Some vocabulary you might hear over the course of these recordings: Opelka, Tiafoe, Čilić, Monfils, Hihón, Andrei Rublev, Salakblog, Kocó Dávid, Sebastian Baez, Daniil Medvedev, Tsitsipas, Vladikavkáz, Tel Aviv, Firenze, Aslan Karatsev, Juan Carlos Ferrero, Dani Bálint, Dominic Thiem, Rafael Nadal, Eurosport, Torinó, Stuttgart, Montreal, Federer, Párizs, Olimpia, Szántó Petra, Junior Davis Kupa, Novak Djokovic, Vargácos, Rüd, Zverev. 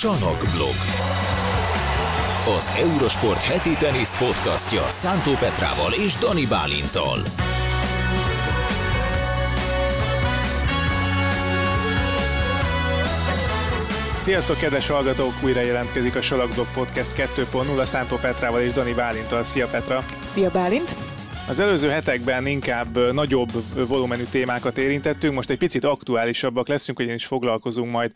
Salakblog. Az Eurosport heti tenisz podcastja Szántó Petrával és Dani Bálinttal. Sziasztok, kedves hallgatók! Újra jelentkezik a Salakblog Podcast 2.0 Szántó Petrával és Dani Bálinttal. Szia Petra! Szia Bálint! Az előző hetekben inkább nagyobb volumenű témákat érintettünk, most egy picit aktuálisabbak leszünk, ugyanis foglalkozunk majd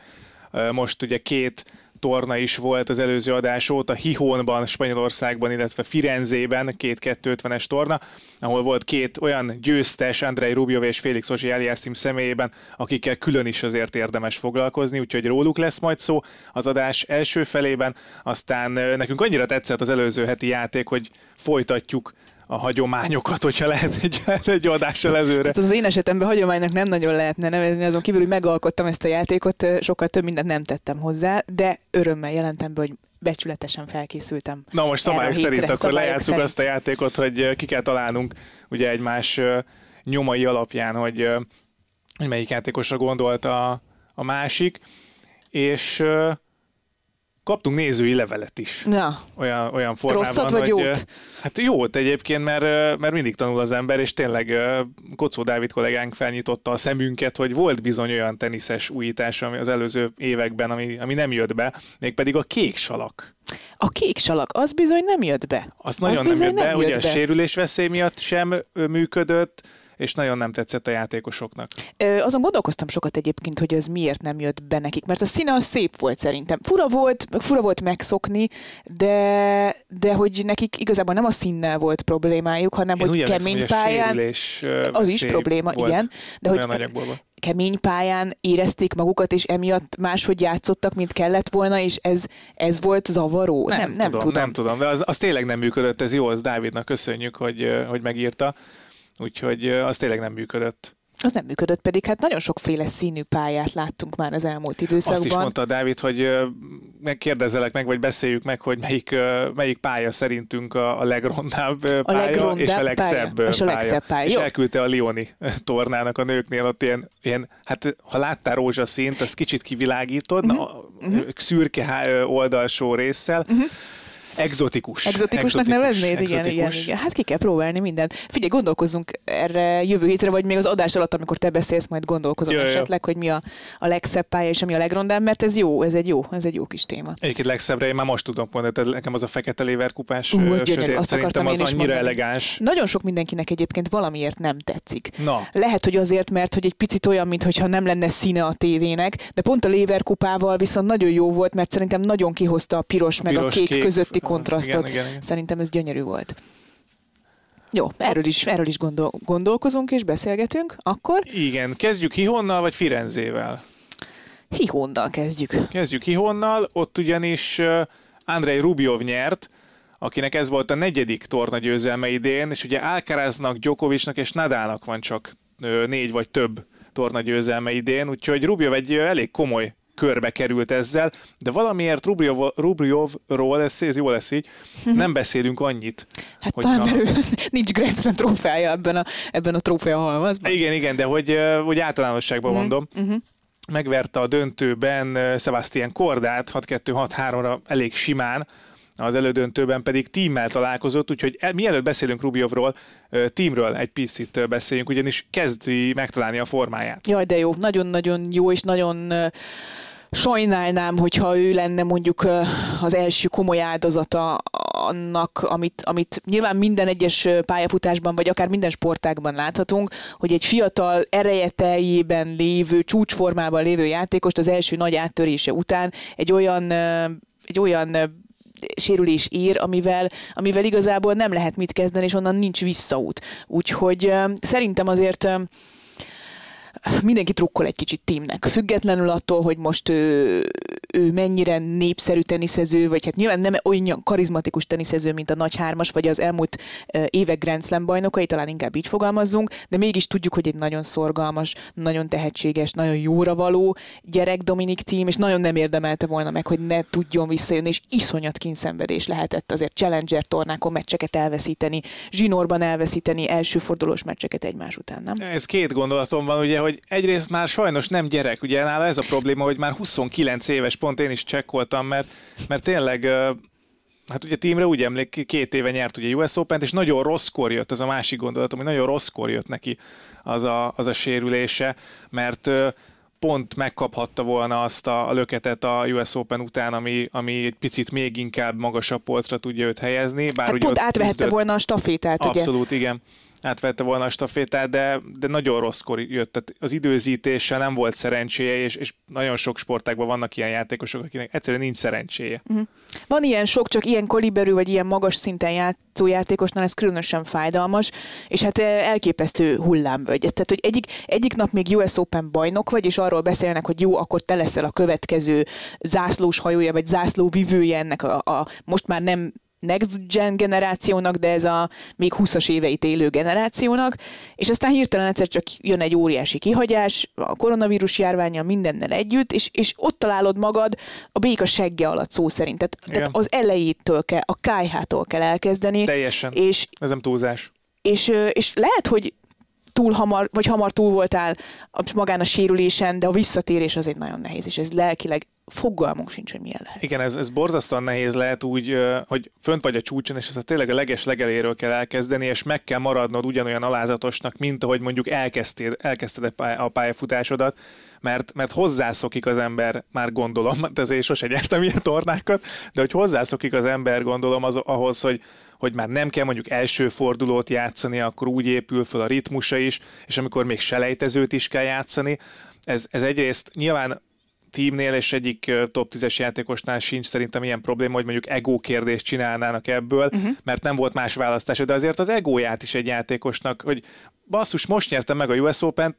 most ugye két torna is volt az előző adás óta, Hihónban, Spanyolországban, illetve Firenzében, két 250-es torna, ahol volt két olyan győztes, Andrei Rublev és Félix Auger-Aliassime személyében, akikkel külön is azért érdemes foglalkozni, úgyhogy róluk lesz majd szó az adás első felében. Aztán nekünk annyira tetszett az előző heti játék, hogy folytatjuk a hagyományokat, hogyha lehet egy adással előre. Ez az én esetemben hagyománynak nem nagyon lehetne nevezni, azon kívül, hogy megalkottam ezt a játékot, sokkal több mindent nem tettem hozzá, de örömmel jelentem be, hogy becsületesen felkészültem. Na most szabályok szerint hétre, akkor lejátszuk azt a játékot, hogy ki kell találnunk ugye egymás nyomai alapján, hogy melyik játékosra gondolt a másik, és kaptunk nézői levelet is. Na. Olyan formában, rosszat vagy hogy... jót? Hát jót egyébként, mert mindig tanul az ember, és tényleg Kocó Dávid kollégánk felnyitotta a szemünket, hogy volt bizony olyan teniszes újítás ami az előző években, ami nem jött be, mégpedig a kék salak. A kék salak, az bizony nem jött be. Azt nagyon az nem jött be, ugye a sérülésveszély miatt sem működött, és nagyon nem tetszett a játékosoknak. Azon gondolkoztam sokat egyébként, hogy ez miért nem jött be nekik, mert a színe az szép volt szerintem. Fura volt megszokni, de hogy nekik igazából nem a színnel volt problémájuk, hanem hogy kemény pályán... Az is probléma, igen. De hogy kemény pályán érezték magukat, és emiatt máshogy játszottak, mint kellett volna, és ez volt zavaró. Nem tudom. De az tényleg nem működött, ez jó, az Dávidnak köszönjük, hogy megírta. Úgyhogy az tényleg nem működött. Az nem működött, pedig hát nagyon sokféle színű pályát láttunk már az elmúlt időszakban. Azt is mondta Dávid, hogy megkérdezelek meg, vagy beszéljük meg, hogy melyik pálya szerintünk a legrondább pálya, és a legszebb pálya. És elküldte a Lioni tornának a nőknél, ott ilyen hát ha láttál rózsaszínt, azt kicsit kivilágítod, szürke oldalsó résszel, Exotikus. Exotikusnak neveznéd? Igen. Hát ki kell próbálni mindent. Figyelj, gondolkozzunk erre jövő hétre, vagy még az adás alatt, amikor te beszélsz, majd gondolkozom esetleg, hogy mi a legszebb pálya és ami a legrondább, mert ez egy jó kis téma. Egyébként legszebbre én már most tudom mondani, nekem az a fekete Laver kupás sötét, szerintem az annyira elegáns. Nagyon sok mindenkinek egyébként valamiért nem tetszik. Na. Lehet, hogy azért, mert hogy egy picit olyan, mintha nem lenne színe a tévének, de pont a Laver kupával viszont nagyon jó volt, mert szerintem nagyon kihozta a piros meg a kék közötti kontrasztot. Igen. Szerintem ez gyönyörű volt. Jó, erről is gondolkozunk és beszélgetünk, akkor... Igen, kezdjük Hihónnal vagy Firenzével? Hihónnal kezdjük. Kezdjük Hihónnal, ott ugyanis Andrei Rublev nyert, akinek ez volt a 4. torna győzelme idén, és ugye Alcaraznak, Djokovicnak és Nadalnak van csak 4 vagy több torna győzelme idén, úgyhogy Rublev egy elég komoly körbe került ezzel, de valamiért Rublevról, ez jó lesz így, nem beszélünk annyit. Hát talán nincs Grand Slam trófeája ebben a trófea halmazban. Igen, de hogy általánosságban mondom. Megverte a döntőben Sebastian Kordát 6-2-6-3-ra elég simán, az elődöntőben pedig Thiemmel találkozott, úgyhogy mielőtt beszélünk Rublevról, Thiemről egy picit beszéljünk, ugyanis kezdi megtalálni a formáját. Jaj, de jó, nagyon-nagyon jó, és nagyon sajnálnám, hogyha ő lenne mondjuk az első komoly áldozata annak, amit nyilván minden egyes pályafutásban, vagy akár minden sportágban láthatunk, hogy egy fiatal erejeteljében lévő, csúcsformában lévő játékost az első nagy áttörése után egy olyan sérülés ér, amivel igazából nem lehet mit kezdeni, és onnan nincs visszaút. Úgyhogy szerintem azért mindenki trukkol egy kicsit Thiemnek. Függetlenül attól, hogy most ő mennyire népszerű teniszező, vagy hát nyilván nem olyan karizmatikus teniszező, mint a nagy hármas, vagy az elmúlt évek Grand Slam bajnokai, talán inkább így fogalmazzunk, de mégis tudjuk, hogy egy nagyon szorgalmas, nagyon tehetséges, nagyon jóra való gyerek Dominic Thiem, és nagyon nem érdemelte volna meg, hogy ne tudjon visszajönni, és iszonyat kínszenvedés lehetett azért Challenger tornákon meccseket elveszíteni, zsinórban elveszíteni, elsőfordulós meccseket egymás után, nem? Ez két gondolatom van, ugye, hogy egyrészt már sajnos nem gyerek, ugye nála ez a probléma, hogy már 29 éves pont én is csekkoltam, mert tényleg, hát ugye Thiemre úgy emlék, 2 éve nyert ugye US Open-t, és nagyon rosszkor jött, ez a másik gondolatom, hogy nagyon rosszkor jött neki az a sérülése, mert pont megkaphatta volna azt a löketet a US Open után, ami egy picit még inkább magasabb polcra tudja őt helyezni. Bár hát ugye pont átvehette volna a stafétát, ugye? Abszolút, igen. Átvette volna a stafétát, de nagyon rosszkor jött. Tehát az időzítéssel nem volt szerencséje, és nagyon sok sportágban vannak ilyen játékosok, akinek egyszerűen nincs szerencséje. Uh-huh. Van ilyen sok, csak ilyen kaliberű, vagy ilyen magas szinten játszó játékosnál ez különösen fájdalmas, és hát elképesztő hullámvölgy. Tehát, hogy egyik nap még US Open bajnok vagy, és arról beszélnek, hogy jó, akkor te leszel a következő zászlós hajója, vagy zászlóvivője ennek a most már nem next gen generációnak, de ez a még 20-as éveit élő generációnak, és aztán hirtelen egyszer csak jön egy óriási kihagyás, a koronavírus járvánnyal mindennel együtt, és ott találod magad a béka segge alatt szó szerint. Tehát az elejétől kell, a kályhától kell elkezdeni. Teljesen. És ez nem túlzás. És lehet, hogy túl hamar, vagy hamar túl voltál magán a sérülésen, de a visszatérés azért nagyon nehéz, és ez lelkileg fogalmunk sincs, hogy milyen lehet. Igen, ez borzasztóan nehéz lehet úgy, hogy fönt vagy a csúcson, és ezt tényleg a legeléről kell elkezdeni, és meg kell maradnod ugyanolyan alázatosnak, mint ahogy mondjuk elkezdted a pályafutásodat, mert hozzászokik az ember, már gondolom, ezért sose nyertem ilyen tornákat, de hogy hozzászokik az ember, gondolom, ahhoz, hogy már nem kell mondjuk első fordulót játszani, akkor úgy épül föl a ritmusa is, és amikor még selejtezőt is kell játszani, ez egyrészt nyilván Thiemnél és egyik top 10-es játékosnál sincs szerintem ilyen probléma, hogy mondjuk ego kérdést csinálnának ebből, mert nem volt más választás, de azért az egóját is egy játékosnak, hogy basszus, most nyertem meg a US Open-t,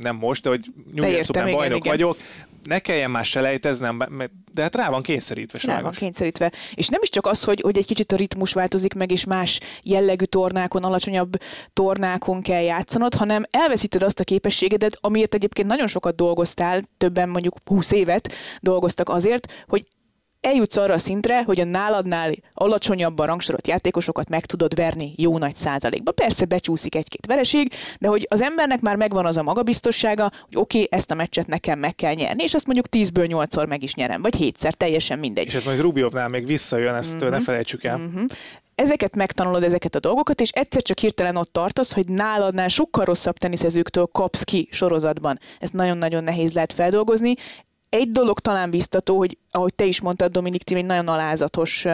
nem most, de hogy New York Open bajnok vagyok, ne kelljen már selejteznem, de hát rá van kényszerítve. Rá van kényszerítve. És nem is csak az, hogy egy kicsit a ritmus változik meg, és más jellegű tornákon, alacsonyabb tornákon kell játszanod, hanem elveszíted azt a képességedet, amiért egyébként nagyon sokat dolgoztál, többen mondjuk 20 évet dolgoztak azért, hogy eljutsz arra a szintre, hogy a náladnál alacsonyabban rangsorolt játékosokat meg tudod verni jó nagy százalékba. Persze becsúszik 1-2 vereség, de hogy az embernek már megvan az a magabiztossága, hogy oké, ezt a meccset nekem meg kell nyerni, és azt mondjuk 10-ből 8-szor meg is nyerem, vagy 7-szer, teljesen mindegy. És ez majd Rubljovnál még visszajön, ezt ne felejtsük el. Ezeket megtanulod, ezeket a dolgokat, és egyszer csak hirtelen ott tartasz, hogy náladnál sokkal rosszabb teniszezőktől kapsz ki sorozatban. Ezt nagyon-nagyon nehéz lehet feldolgozni. Egy dolog talán biztató, hogy ahogy te is mondtad, Dominic Thiem egy nagyon alázatos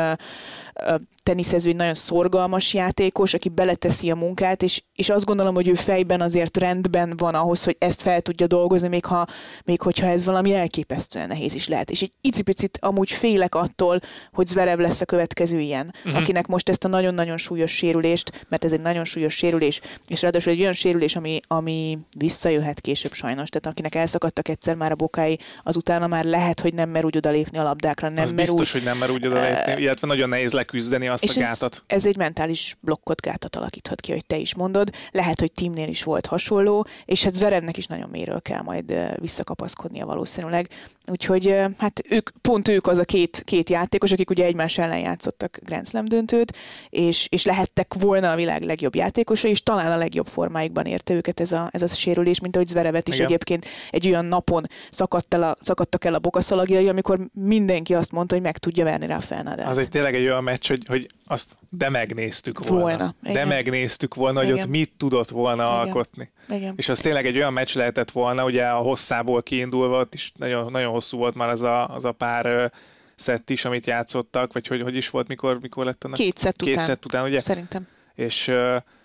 teniszező, egy nagyon szorgalmas játékos, aki beleteszi a munkát, és azt gondolom, hogy ő fejben azért rendben van ahhoz, hogy ezt fel tudja dolgozni, még hogyha ez valami elképesztően nehéz is lehet. És egy icipicit amúgy félek attól, hogy Zverev lesz a következő ilyen, akinek most ezt a nagyon-nagyon súlyos sérülést, mert ez egy nagyon súlyos sérülés, és ráadásul egy olyan sérülés, ami visszajöhet később sajnos. Tehát akinek elszakadtak egyszer már a bokái, az utána már lehet, hogy nem mer úgy odalépni a labdákra. Az biztos, hogy nem mer úgy odalépni, illetve nagyon nehéz leküzdeni azt a gátat. Ez egy mentális blokkot, gátat alakíthat ki, hogy te is mondod. Lehet, hogy Thiemnél is volt hasonló, és hát Zverevnek is nagyon mélyről kell majd visszakapaszkodnia valószínűleg. Úgyhogy hát pont ők az a két játékos, akik ugye egymás ellen játszottak Grand Slam döntőt, és lehettek volna a világ legjobb játékosa, és talán a legjobb formáikban érte őket ez a sérülés, mint ahogy Zverevet is egyébként egy olyan napon szakadtak el a bokaszalagjai, amikor mindenki azt mondta, hogy meg tudja verni Rafael Nadalt. Az egy tényleg egy olyan meccs, hogy azt de megnéztük volna. De megnéztük volna, hogy ott mit tudott volna alkotni. Igen. És az tényleg egy olyan meccs lehetett volna, ugye a hosszából kiindulva, ott is nagyon, nagyon hosszú volt már az a pár szett is, amit játszottak, vagy hogy is volt, mikor lett annak? 2 szett után, ugye? Szerintem. És,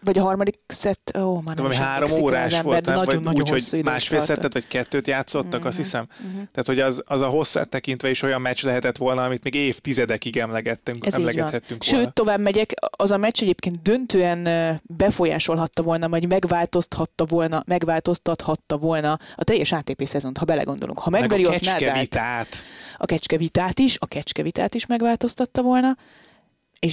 vagy a harmadik szett, már nem is 3 órás volt, nem? Nagyon úgyhogy másfél szettet, vagy 2-t játszottak, azt hiszem. Tehát, hogy az a hosszát tekintve is olyan meccs lehetett volna, amit még évtizedekig emlegethettünk volna. Sőt, tovább megyek, az a meccs egyébként döntően befolyásolhatta volna, vagy megváltoztathatta volna a teljes ATP szezont, ha belegondolunk. Ha megveri ott Nadalt, a kecskevitát is megváltoztatta volna,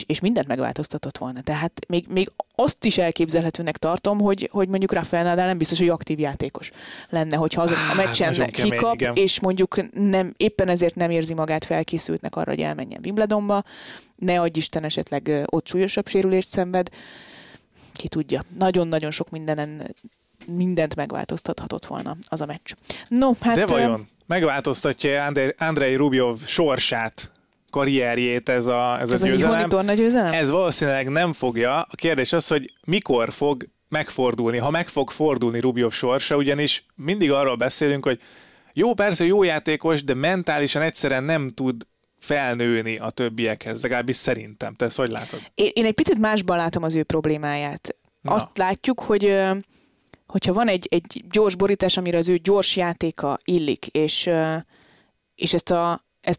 és mindent megváltoztatott volna. Tehát még azt is elképzelhetőnek tartom, hogy mondjuk Rafael Nadal nem biztos, hogy aktív játékos lenne, hogyha a meccsen kikap, és mondjuk éppen ezért nem érzi magát felkészültnek arra, hogy elmenjen Wimbledonba, ne adj Isten esetleg ott súlyosabb sérülést szenved, ki tudja. Nagyon-nagyon sok mindent megváltoztathatott volna az a meccs. No, hát, de vajon Megváltoztatja Andrei Rublev sorsát, karrierjét ez a győzelem. Ez valószínűleg nem fogja. A kérdés az, hogy mikor fog megfordulni, ha meg fog fordulni Rublev sorsa, ugyanis mindig arról beszélünk, hogy jó, persze jó játékos, de mentálisan egyszerűen nem tud felnőni a többiekhez, legalábbis szerintem. Te ezt hogy látod? Én egy picit másban látom az ő problémáját. Na. Azt látjuk, hogy hogyha van egy gyors borítás, amire az ő gyors játéka illik, és ezt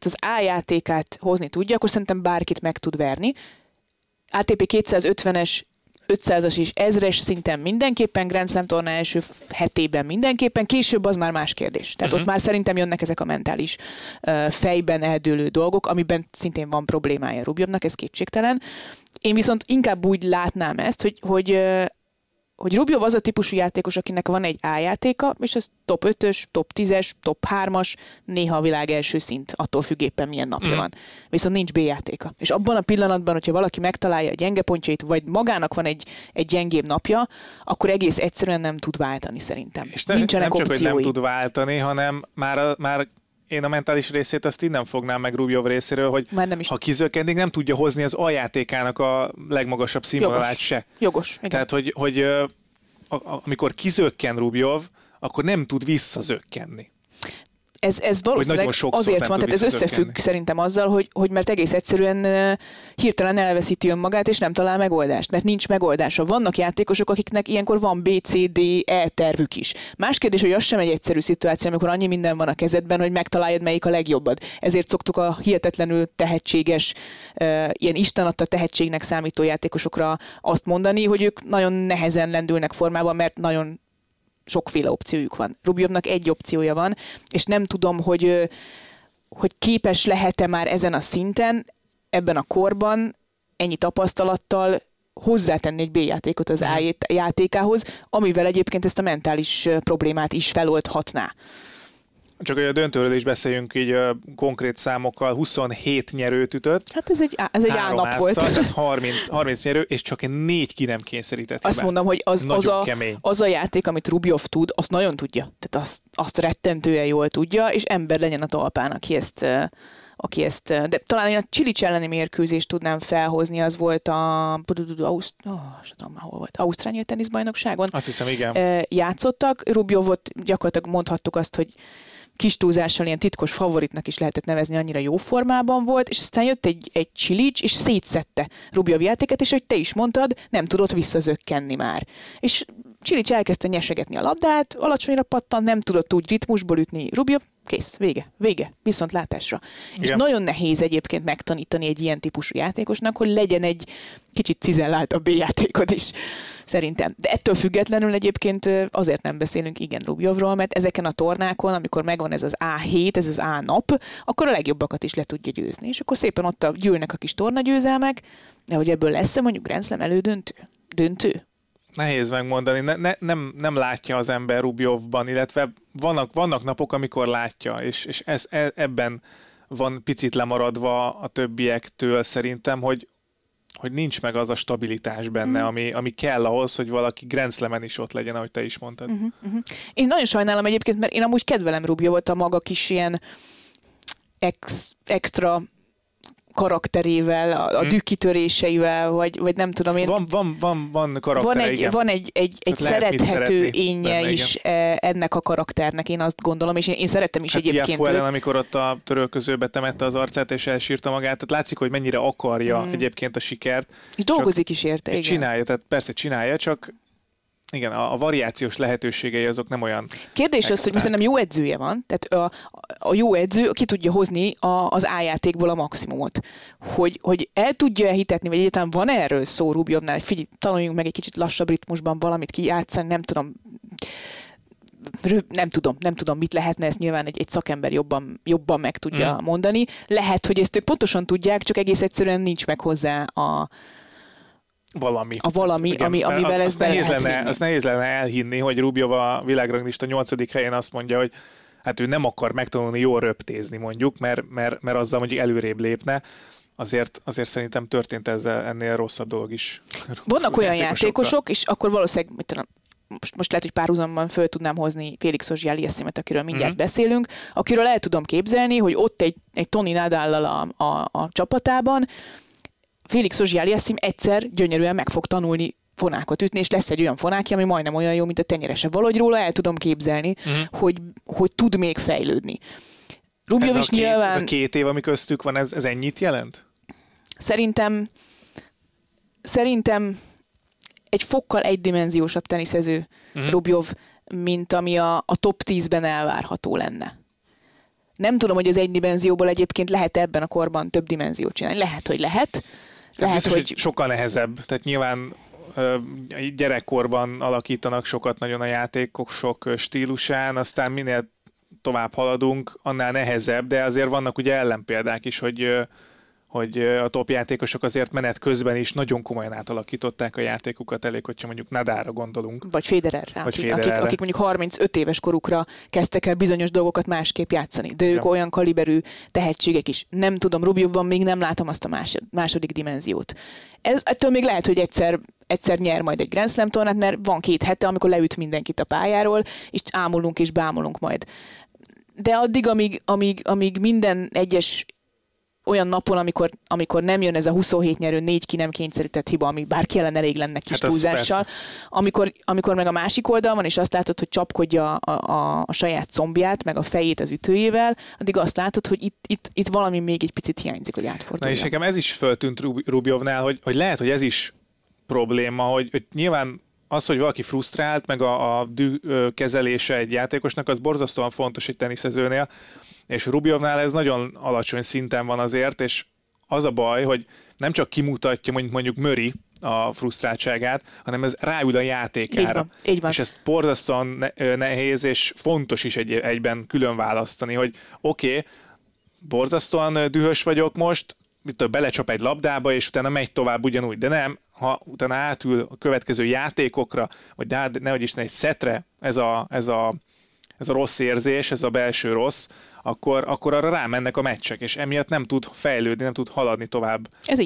az A játékát hozni tudja, akkor szerintem bárkit meg tud verni. ATP 250-es, 500-as és 1000-es szinten mindenképpen, Grand Slam torna első hetében mindenképpen, később az már más kérdés. Tehát ott már szerintem jönnek ezek a mentális fejben eldőlő dolgok, amiben szintén van problémája Rublevnek, ez kétségtelen. Én viszont inkább úgy látnám ezt, hogy Rublev az a típusú játékos, akinek van egy A játéka, és ez top 5-ös, top 10-es, top 3-as, néha a világ első szint, attól függ éppen milyen napja van. Viszont nincs B játéka. És abban a pillanatban, hogyha valaki megtalálja a gyenge pontjait, vagy magának van egy gyengébb napja, akkor egész egyszerűen nem tud váltani szerintem. És nincsenek nem csak, opciói. Hogy nem tud váltani, hanem már én a mentális részét azt innen fognám meg Rublev részéről, hogy ha kizökkentik, nem tudja hozni az aljátékának a legmagasabb színvonalát se. Jogos. Igen. Tehát, hogy amikor kizökken Rublev, akkor nem tud visszazökkenni. Ez valószínűleg azért van, tehát ez összefügg szerintem azzal, hogy mert egész egyszerűen hirtelen elveszíti önmagát, és nem talál megoldást, mert nincs megoldása. Vannak játékosok, akiknek ilyenkor van B, C, D, E tervük is. Más kérdés, hogy az sem egy egyszerű szituáció, amikor annyi minden van a kezedben, hogy megtaláljad, melyik a legjobbad. Ezért szoktuk a hihetetlenül tehetséges, ilyen Isten adta tehetségnek számító játékosokra azt mondani, hogy ők nagyon nehezen lendülnek formába, mert nagyon sokféle opciójuk van. Rublevnak egy opciója van, és nem tudom, hogy képes lehet-e már ezen a szinten, ebben a korban, ennyi tapasztalattal hozzátenni egy B-játékot az A játékához, amivel egyébként ezt a mentális problémát is feloldhatná. Csak hogy a döntőről is beszéljünk így konkrét számokkal, 27 nyerőt ütött. Hát ez egy álnap volt. Tehát 30 nyerő, és csak 4 ki nem kényszerített. Azt mondom, hogy az a játék, amit Rublev tud, azt nagyon tudja. Tehát azt rettentően jól tudja, és ember legyen a talpán, aki ezt... De talán én a Čilić elleni mérkőzést tudnám felhozni, az volt Ausztrál nyílt teniszbajnokságon. Azt hiszem, igen. Játszottak. Rublevot gyakorlatilag mondhattuk azt, hogy kis túlzással ilyen titkos favoritnak is lehetett nevezni, annyira jó formában volt, és aztán jött egy Čilić, és szétszette Rublev játéket, és hogy te is mondtad, nem tudott visszazökkenni már. És Čilić elkezdte nyesegetni a labdát, alacsonyra pattant, nem tudott úgy ritmusból ütni Rublev, kész, vége, viszontlátásra. Igen. És nagyon nehéz egyébként megtanítani egy ilyen típusú játékosnak, hogy legyen egy kicsit cizellált a B-játékod is, szerintem. De ettől függetlenül egyébként azért nem beszélünk Rublevról, mert ezeken a tornákon, amikor megvan ez az A7, ez az A nap, akkor a legjobbakat is le tudja győzni. És akkor szépen ott gyűlnek a kis tornagyőzelmek, de hogy ebből lesz-e mondjuk Grand Slam elődöntő? Nehéz megmondani, nem látja az ember Rublevban, illetve vannak napok, amikor látja, és ebben van picit lemaradva a többiektől szerintem, hogy nincs meg az a stabilitás benne, ami kell ahhoz, hogy valaki Grand Slamen is ott legyen, ahogy te is mondtad. Én nagyon sajnálom egyébként, mert én amúgy kedvelem Rublevet a maga kis ilyen extra karakterével, a dükkitöréseivel, vagy nem tudom én. Van karaktere, igen. Van egy szerethető énje is ennek a karakternek, én azt gondolom, és én szerettem is egyébként. Tiafoe ellen, amikor ott a törölközőbe temette az arcát, és elsírta magát, tehát látszik, hogy mennyire akarja egyébként a sikert. És dolgozik is érte, igen. És csinálja, tehát persze csinálja, csak igen, a variációs lehetőségei azok nem olyan... Kérdés az, hogy szerintem jó edzője van, tehát a jó edző ki tudja hozni az A-játékból a maximumot. Hogy el tudja hitetni, vagy egyáltalán van erről szó Rublevnál, hogy figyelj, tanuljunk meg egy kicsit lassabb ritmusban valamit kijátszani, nem tudom, mit lehetne, ezt nyilván egy szakember jobban meg tudja mondani. Lehet, hogy ezt ők pontosan tudják, csak egész egyszerűen nincs meg hozzá a valami, igen, amivel ez be lehet vinni. Azt nehéz lenne elhinni, hogy Rublev a világranglista 8. helyen azt mondja, hogy hát ő nem akar megtanulni jól röptézni mondjuk, mert azzal mondjuk előrébb lépne. Azért szerintem történt ezzel ennél rosszabb dolog is. Vannak olyan játékosok, és akkor valószínűleg most lehet, hogy párhuzamban föl tudnám hozni Félix Auger-Aliassime-et, akiről mindjárt beszélünk, akiről el tudom képzelni, hogy ott egy Toni Nadállal a csapatában Félix Auger-Aliassime egyszer gyönyörűen meg fog tanulni fonákot ütni, és lesz egy olyan fonákja, ami majdnem olyan jó, mint a tenyerese. Valahogy róla el tudom képzelni, hogy tud még fejlődni. Rublev is nyilván... Ez a két év, ami köztük van, ez ennyit jelent? Szerintem egy fokkal egydimenziósabb teniszező Rublev, mint ami a top 10-ben elvárható lenne. Nem tudom, hogy az egydimenzióból egyébként lehet ebben a korban több dimenziót csinálni. Lehet, hát biztos, hogy sokkal nehezebb. Tehát nyilván gyerekkorban alakítanak sokat nagyon a játékok sok stílusán, aztán minél tovább haladunk, annál nehezebb, de azért vannak ugye ellenpéldák is, hogy a top játékosok azért menet közben is nagyon komolyan átalakították a játékukat, elég, hogyha mondjuk Nadalra gondolunk. Vagy Federerre. Akik mondjuk 35 éves korukra kezdtek el bizonyos dolgokat másképp játszani, de ők olyan kaliberű tehetségek is. Nem tudom, Rublevban még nem látom azt a második dimenziót. Ettől még lehet, hogy egyszer nyer majd egy Grand Slam tornát, mert van 2 hete, amikor leüt mindenkit a pályáról, és ámulunk és bámulunk majd. De addig, amíg minden egyes olyan napon, amikor nem jön ez a 27 nyerő, 4 ki nem kényszerített hiba, ami bárki ellen elég lenne kis túlzással, amikor meg a másik oldal van, és azt látod, hogy csapkodja a saját combját, meg a fejét az ütőjével, addig azt látod, hogy itt valami még egy picit hiányzik, hogy átfordulja. Na és nekem ez is föltűnt Rublevnál, hogy lehet, hogy ez is probléma, hogy nyilván az, hogy valaki frusztrált, meg a düh kezelése egy játékosnak, az borzasztóan fontos egy teniszezőnél, és Rublevnál ez nagyon alacsony szinten van azért, és az a baj, hogy nem csak kimutatja mondjuk Murray a frusztráltságát, hanem ez rájut a játékára. Így van. És ez borzasztóan nehéz, és fontos is egyben külön választani, hogy oké, borzasztóan dühös vagyok most, belecsap egy labdába, és utána megy tovább ugyanúgy, de nem, ha utána átül a következő játékokra, vagy nehogyis egy szetre, ez a rossz érzés, ez a belső rossz, akkor arra rámennek a meccsek, és emiatt nem tud fejlődni, nem tud haladni tovább. Ez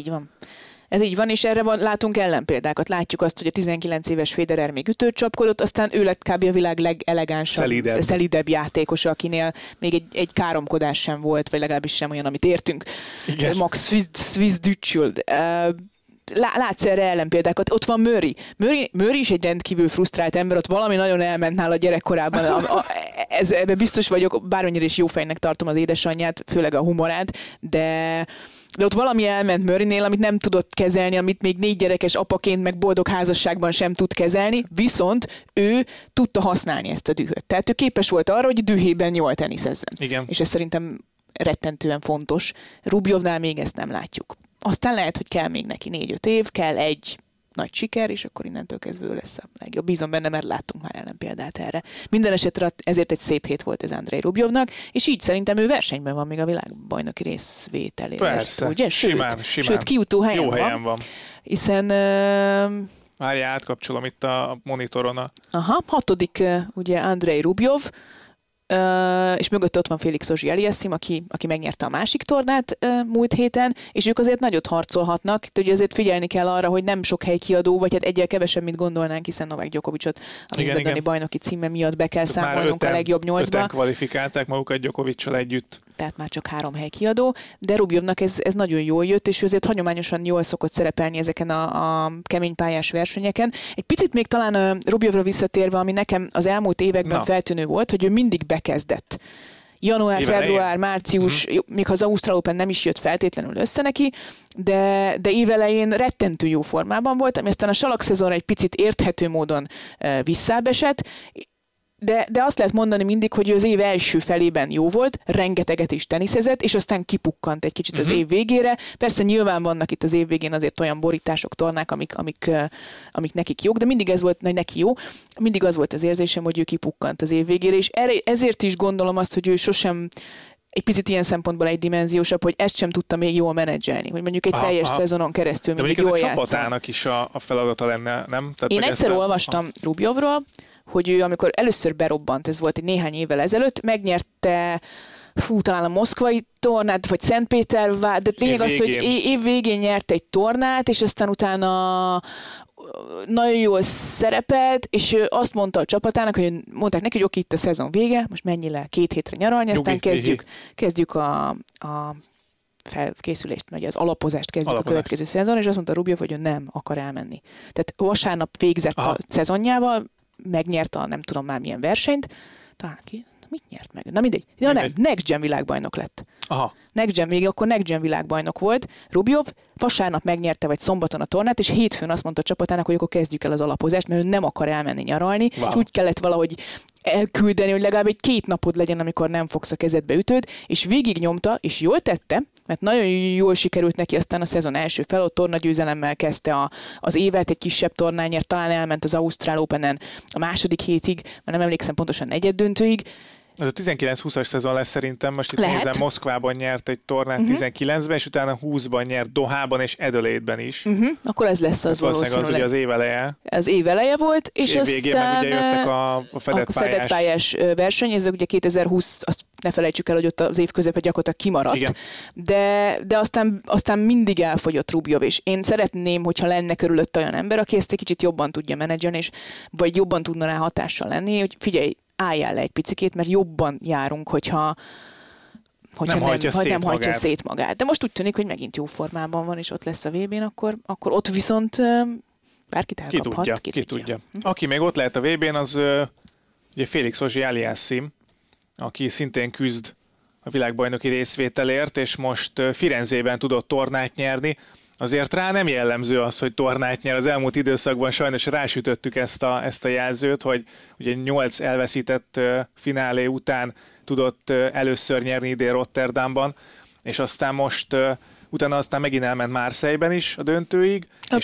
így van, és erre látunk ellenpéldákat. Látjuk azt, hogy a 19 éves Federer még ütőt csapkodott, aztán ő lett kb. A világ legelegánsabb, szelidebb játékosa, akinél még egy káromkodás sem volt, vagy legalábbis sem olyan, amit értünk. Igen. Max Swiss-Dütschuld. Látsz erre ellenpéldákat. Ott van Murray is egy rendkívül frusztrált ember, ott valami nagyon elment nála gyerekkorában. Ebben biztos vagyok, bármennyire is jó fejnek tartom az édesanyját, főleg a humorát, de ott valami elment Murraynél, amit nem tudott kezelni, amit még 4 gyerekes apaként, meg boldog házasságban sem tud kezelni, viszont ő tudta használni ezt a dühöt. Tehát ő képes volt arra, hogy dühében jól teniszezzen. Igen. És ez szerintem rettentően fontos. Rublevnál még ezt nem látjuk. Aztán lehet, hogy kell még neki 4-5 év, kell egy nagy siker, és akkor innentől kezdve lesz a legjobb. Bízom benne, mert láttunk már ellenpéldát erre. Minden esetre ezért egy szép hét volt ez Andrei Rublevnak, és így szerintem ő versenyben van még a világbajnoki részvételére. Persze, ugye? Simán. Sőt, kijutó helyen jó van. Helyen van. Hiszen... Várjál, átkapcsolom itt a monitoron. Aha, 6. ugye Andrei Rublev, és mögött ott van Félix Auger-Aliassime, aki megnyerte a másik tornát múlt héten, és ők azért nagyot harcolhatnak, úgyhogy azért figyelni kell arra, hogy nem sok helykiadó, vagy hát egyel kevesebb, mint gondolnánk, hiszen Novak Djokovicot a Wimbledoni bajnoki címe miatt be kell számolnunk a legjobb 8-ba. Már 5-en kvalifikálták magukat Djokovicsal együtt. Tehát már csak 3 helykiadó, de Rublevnak ez nagyon jól jött, és ő azért hagyományosan jól szokott szerepelni ezeken a kemény pályás versenyeken. Egy picit még talán Rublevra visszatérve, ami nekem az elmúlt években feltűnő volt, hogy ő mindig bekezdett. Január, február, március, még ha az Ausztrál Open nem is jött feltétlenül össze neki, de évelején rettentő jó formában volt, ami aztán a salakszezonra egy picit érthető módon visszábesett, de azt lehet mondani mindig, hogy az év első felében jó volt, rengeteget is teniszezett, és aztán kipukkant egy kicsit az év végére. Persze nyilván vannak itt az év végén azért olyan borítások, tornák, amik nekik jók, de mindig ez volt, hogy neki jó. Mindig az volt az érzésem, hogy ő kipukkant az év végére, és ezért is gondolom azt, hogy ő sosem egy picit ilyen szempontból egydimenziósabb, hogy ezt sem tudta még jól menedzselni, hogy mondjuk egy teljes szezonon keresztül mindig jól játszani. De mondjuk ez a csapatának is a feladata lenne, nem? Én egyszer olvastam Rublevról, hogy ő, amikor először berobbant, ez volt egy néhány évvel ezelőtt, megnyerte talán a moszkvai tornát, vagy Szentpétervár, de lényeg az, hogy év végén nyert egy tornát, és aztán utána nagyon jól szerepelt, és azt mondta a csapatának, hogy mondták neki, hogy oké, itt a szezon vége, most menjél le 2 hétre nyaralni, aztán kezdjük a felkészülést, vagy az alapozást kezdjük a következő szezon, és azt mondta Rublev, hogy ő nem akar elmenni. Tehát vasárnap végzett a szezonjával, megnyerte a nem tudom már milyen versenyt, talán ki, mit nyert meg? Na mindegy. Ja, nem, Next Gen világbajnok lett. Aha. Next Gen világbajnok volt. Rublev vasárnap megnyerte, vagy szombaton a tornát, és hétfőn azt mondta a csapatának, hogy akkor kezdjük el az alapozást, mert ő nem akar elmenni nyaralni, wow. És úgy kellett valahogy elküldeni, hogy legalább 2 napod legyen, amikor nem fogsz a kezedbe ütőd, és végignyomta, és jól tette, mert nagyon jól sikerült neki aztán a szezon első fel, ott tornagyőzelemmel kezdte az évet, egy kisebb tornányért, talán elment az Ausztrál Openen a második hétig, már nem emlékszem pontosan negyeddöntőig. Ez a 19-20-as szezon lesz szerintem, most itt nézem, Moszkvában nyert egy tornát 19-ben, és utána 20-ban nyert Dohában és Adelaide-ben is. Akkor ez lesz az valószínűleg. Az ugye az év eleje. Az év eleje volt, és aztán ugye jöttek a fedett pályás verseny, ez ugye 2020, azt ne felejtsük el, hogy ott az év közepe gyakorlatilag kimaradt, de aztán mindig elfogyott Rublev, és én szeretném, hogyha lenne körülött olyan ember, aki ezt egy kicsit jobban tudja menedzselni, és vagy jobban tudna rá hatással lenni, hogy figyelj, álljál le egy picikét, mert jobban járunk, hogyha nem hagyja szét magát. De most úgy tűnik, hogy megint jó formában van, és ott lesz a VB-n, akkor ott viszont bárkit elkaphat. Ki tudja. Aki még ott lehet a VB-n, az ugye Félix Auger-Aliassime, aki szintén küzd a világbajnoki részvételért, és most Firenzében tudott tornát nyerni. Azért rá nem jellemző az, hogy tornát nyer. Az elmúlt időszakban sajnos rásütöttük ezt a jelzőt, hogy ugye 8 elveszített finálé után tudott először nyerni idén Rotterdamban, és aztán most utána megint elment Marseille-ben is a döntőig. Ott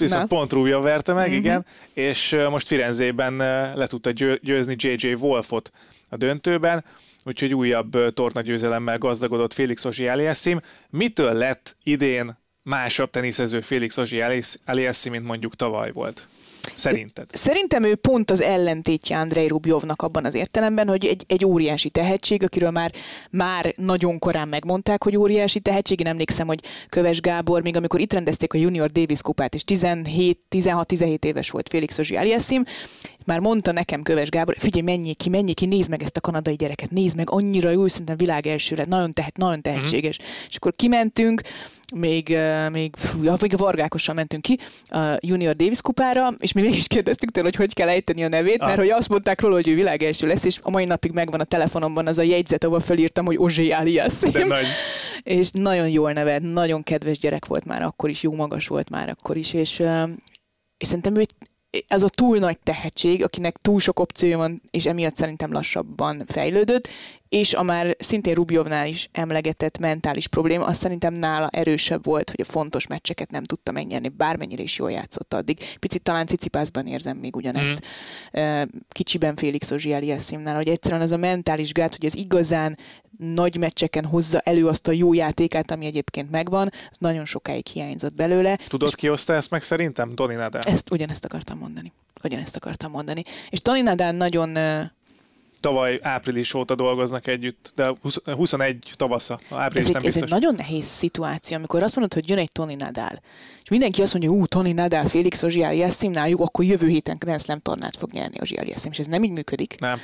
viszont pont Rublev verte meg, igen, és most Firenzében le tudta győzni J.J. Wolfot a döntőben, úgyhogy újabb tornagyőzelemmel gazdagodott Félix Auger-Aliassime. Mitől lett idén másabb teniszező Félix Auger-Aliassime, mint mondjuk tavaly volt? Szerinted? Szerintem ő pont az ellentétje Andrei Rublevnak abban az értelemben, hogy egy óriási tehetség, akiről már nagyon korán megmondták, hogy óriási tehetség. Én emlékszem, hogy Köves Gábor, még amikor itt rendezték a Junior Davis kupát, és 16-17 éves volt Félix Auger-Aliassime, már mondta nekem Köves Gábor, figyelj, menjél ki, nézd meg ezt a kanadai gyereket, nézd meg, annyira jó, szerintem világ első lett, nagyon tehetséges. És akkor kimentünk, még Vargákossal mentünk ki a Junior Davis kupára, és mi mégis kérdeztük tőle, hogy kell ejteni a nevét, mert hogy azt mondták róla, hogy ő világ első lesz, és a mai napig megvan a telefonomban az a jegyzet, ahol felírtam, hogy Auger-Aliassime. És nagyon jól nevelt, nagyon kedves gyerek volt már akkor is, jó magas volt már akkor is, és szerintem ő ez a túl nagy tehetség, akinek túl sok opciója van, és emiatt szerintem lassabban fejlődött, és a már szintén Rublevnál is emlegetett mentális probléma, az szerintem nála erősebb volt, hogy a fontos meccseket nem tudta megnyerni, bármennyire is jól játszott addig. Picit talán Tsitsipasban érzem még ugyanezt. Kicsiben Félix Auger-Aliassimnál, hogy egyszerűen az a mentális gát, hogy az igazán nagy meccseken hozza elő azt a jó játékát, ami egyébként megvan, az nagyon sokáig hiányzott belőle. Tudod, ki hozta ezt meg szerintem? Toni Nadal. Ugyanezt akartam mondani. És Toni Nadal nagyon... Tavaly április óta dolgoznak együtt, de 21 tavasza, április nem biztos. Ez egy nagyon nehéz szituáció, amikor azt mondod, hogy jön egy Toni Nadal, és mindenki azt mondja, hogy Toni Nadal, Félix Auger-Aliassimnál jó, akkor jövő héten Grand Slam tornát fog nyerni Auger-Aliassime, és ez nem így működik. Nem,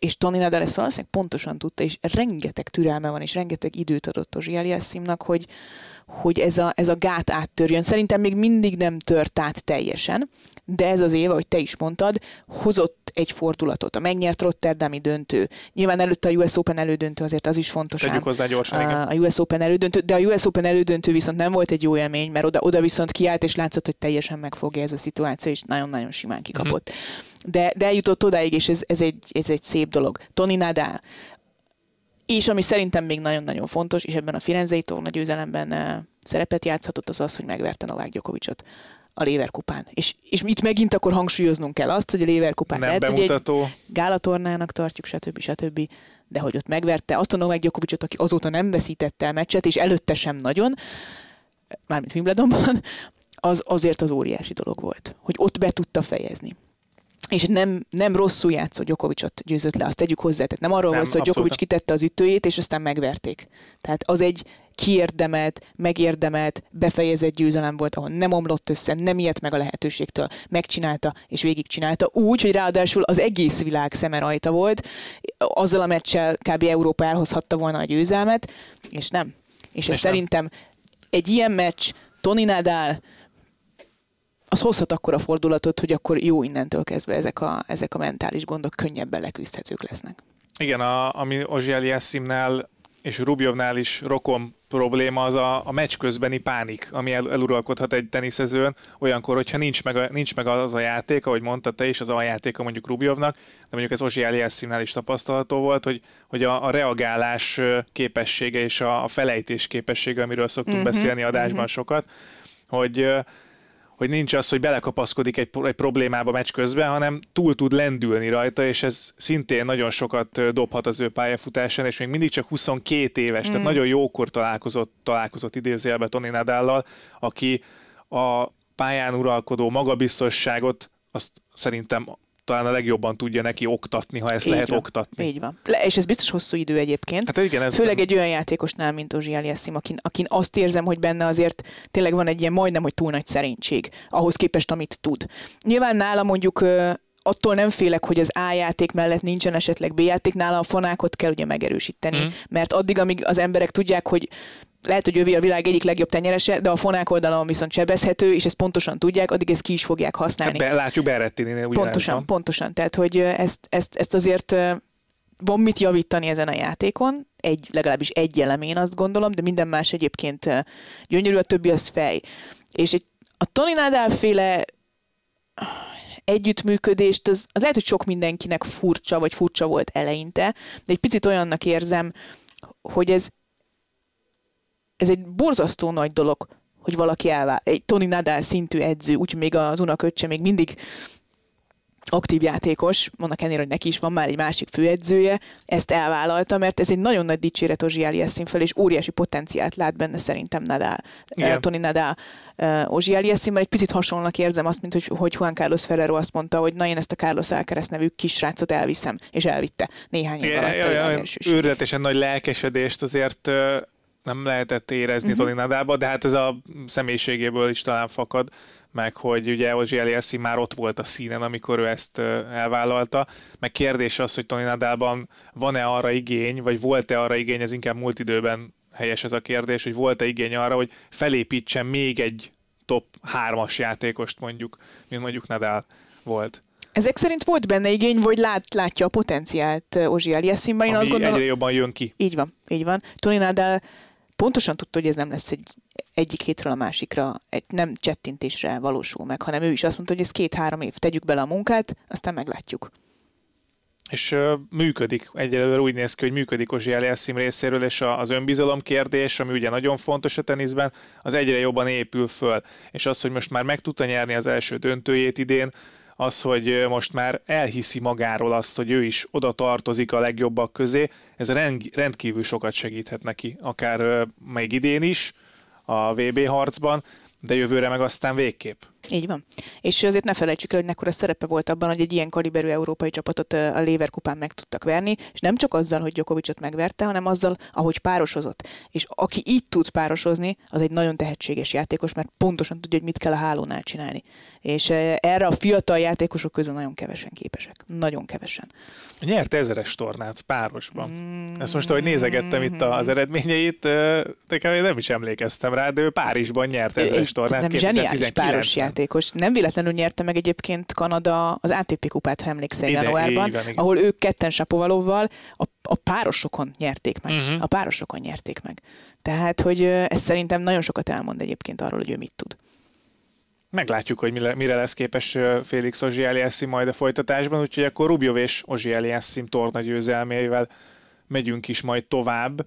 és Toni Nadal ezt valószínűleg pontosan tudta, és rengeteg türelme van, és rengeteg időt adott Auger-Aliassimnak, hogy ez a gát áttörjön. Szerintem még mindig nem tört át teljesen, de ez az év, ahogy te is mondtad, hozott egy fordulatot. A megnyert rotterdami döntő. Nyilván előtte a US Open elődöntő, azért az is fontos. Tegyük hozzá gyorsan, a US Open elődöntő, de a US Open elődöntő viszont nem volt egy jó élmény, mert oda viszont kiállt, és látszott, hogy teljesen megfogja ez a szituáció, és nagyon-nagyon simán kikapott. De eljutott odáig, és ez egy szép dolog. Toni Nadal. És ami szerintem még nagyon-nagyon fontos, és ebben a firenzei tornagyőzelemben szerepet játszhatott, az, hogy megverte Novak Djokovicot a Laver Kupán. És itt megint akkor hangsúlyoznunk kell azt, hogy a Laver Kupán nem lehet, bemutató, hogy egy gálatornának tartjuk, stb. De hogy ott megverte azt a Novak Djokovicot, aki azóta nem veszítette el meccset, és előtte sem nagyon, mármint Wimbledonban, az azért az óriási dolog volt, hogy ott be tudta fejezni. És nem rosszul játszó Djokovicot győzött le, azt tegyük hozzá. Tehát nem arról volt, hogy Djokovic kitette az ütőjét, és aztán megverték. Tehát az egy kiérdemelt, megérdemelt, befejezett győzelem volt, ahol nem omlott össze, nem ijedt meg a lehetőségtől, megcsinálta és végigcsinálta úgy, hogy ráadásul az egész világ szeme rajta volt, azzal a meccsel kb. Európa elhozhatta volna a győzelmet, és nem. És ez szerintem egy ilyen meccs, Toni Nadal, az hozhat akkor a fordulatot, hogy akkor jó innentől kezdve ezek a mentális gondok könnyebben leküzdhetők lesznek. Igen, ami Auger-Aliassimnál és Rublevnál is rokon probléma az a meccs közbeni pánik, ami eluralkodhat egy teniszezőn olyankor, hogyha nincs meg az a játék, ahogy mondta te is, az a játéka mondjuk Rublevnak, de mondjuk ez Auger-Aliassimnál is tapasztalható volt, hogy a reagálás képessége és a felejtés képessége, amiről szoktunk beszélni adásban sokat, hogy nincs az, hogy belekapaszkodik egy problémába meccs közben, hanem túl tud lendülni rajta, és ez szintén nagyon sokat dobhat az ő pályafutásán, és még mindig csak 22 éves, tehát nagyon jókor találkozott idézőjelben Toni Nadállal, aki a pályán uralkodó magabiztosságot azt szerintem talán a legjobban tudja neki oktatni, ha ezt így lehet van, oktatni. Így van. És ez biztos hosszú idő egyébként. Hát igen, főleg nem... egy olyan játékosnál, mint Auger-Aliassime, akin azt érzem, hogy benne azért tényleg van egy ilyen majdnem, hogy túl nagy szerénység, ahhoz képest, amit tud. Nyilván nála mondjuk attól nem félek, hogy az A játék mellett nincsen esetleg B játék, nála a fonákot kell ugye megerősíteni, mert addig, amíg az emberek tudják, hogy lehet, hogy ővé a világ egyik legjobb tenyerese, de a fonák oldalon viszont sebezhető, és ezt pontosan tudják, addig ezt ki is fogják használni. Látjuk Berrettininél ugyanis. Pontosan. Tehát, hogy ezt azért van mit javítani ezen a játékon, legalábbis egy elemén azt gondolom, de minden más egyébként gyönyörű, a többi az fej. És a Toni Nadal féle együttműködést, az lehet, hogy sok mindenkinek furcsa volt eleinte, de egy picit olyannak érzem, hogy ez egy borzasztó nagy dolog, hogy valaki egy Toni Nadal szintű edző, úgyhogy még az unokaöccse még mindig aktív játékos, mondnak ennél, hogy neki is van már egy másik főedzője, ezt elvállalta, mert ez egy nagyon nagy dicséret Auger-Aliassime fel, és óriási potenciált lát benne szerintem Nadal, Toni Nadal Auger-Aliassime, egy picit hasonlónak érzem azt, mint hogy Juan Carlos Ferrero azt mondta, hogy na én ezt a Carlos Alcaraz nevű kisrácot elviszem, és elvitte néhány év alatt. Őrületesen nagy lelkesedést azért nem lehetett érezni Toni Nadalba, de hát ez a személyiségéből is talán fakad, meg hogy ugye Auger-Aliassime már ott volt a színen, amikor ő ezt elvállalta, meg kérdés az, hogy Toni Nadalban van-e arra igény, vagy volt-e arra igény, ez inkább múlt időben helyes ez a kérdés, hogy volt-e igény arra, hogy felépítsen még egy top 3-as játékost mondjuk, mint mondjuk Nadal volt. Ezek szerint volt benne igény, vagy látja a potenciált Auger-Aliassime-ban. Ami azt gondolom, egyre jobban jön ki. Így van. Toni Nadal pontosan tudta, hogy ez nem lesz egyik hétről a másikra, nem csettintésre valósul meg, hanem ő is azt mondta, hogy ez 2-3 év, tegyük bele a munkát, aztán meglátjuk. És működik, egyelőre úgy néz ki, hogy működik Auger-Aliassime részéről, és az önbizalom kérdés, ami ugye nagyon fontos a teniszben, az egyre jobban épül föl. És az, hogy most már meg tudta nyerni az első döntőjét idén, az, hogy most már elhiszi magáról azt, hogy ő is oda tartozik a legjobbak közé, ez rendkívül sokat segíthet neki, akár még idén is, a VB harcban, de jövőre meg aztán végképp. Így van. És azért ne felejtsük el, hogy nekkora szerepe volt abban, hogy egy ilyen kaliberű európai csapatot a Laver Kupán meg tudtak verni, és nem csak azzal, hogy Djokovicot megverte, hanem azzal, ahogy párosozott. És aki így tud párosozni, az egy nagyon tehetséges játékos, mert pontosan tudja, hogy mit kell a hálónál csinálni. És erre a fiatal játékosok közül nagyon kevesen képesek. Nagyon kevesen. Nyert 1000-es tornát párosban. Ezt most, ahogy nézegettem itt az eredményeit, nem is emlékeztem rá, de ő Párizsban nyert 1000-es tornát. Zseniális páros játékos. Nem véletlenül nyerte meg egyébként Kanada az ATP kupát, ha emlékszel, januárban, ahol ők ketten Sapovalovval a párosokon nyerték meg. A párosokon nyerték meg. Tehát, hogy ez szerintem nagyon sokat elmond egyébként arról, hogy ő mit tud. Meglátjuk, hogy mire lesz képes Félix Auger-Aliassime majd a folytatásban, úgyhogy akkor Rublev és Auger-Aliassime tornagyőzelmével megyünk is majd tovább.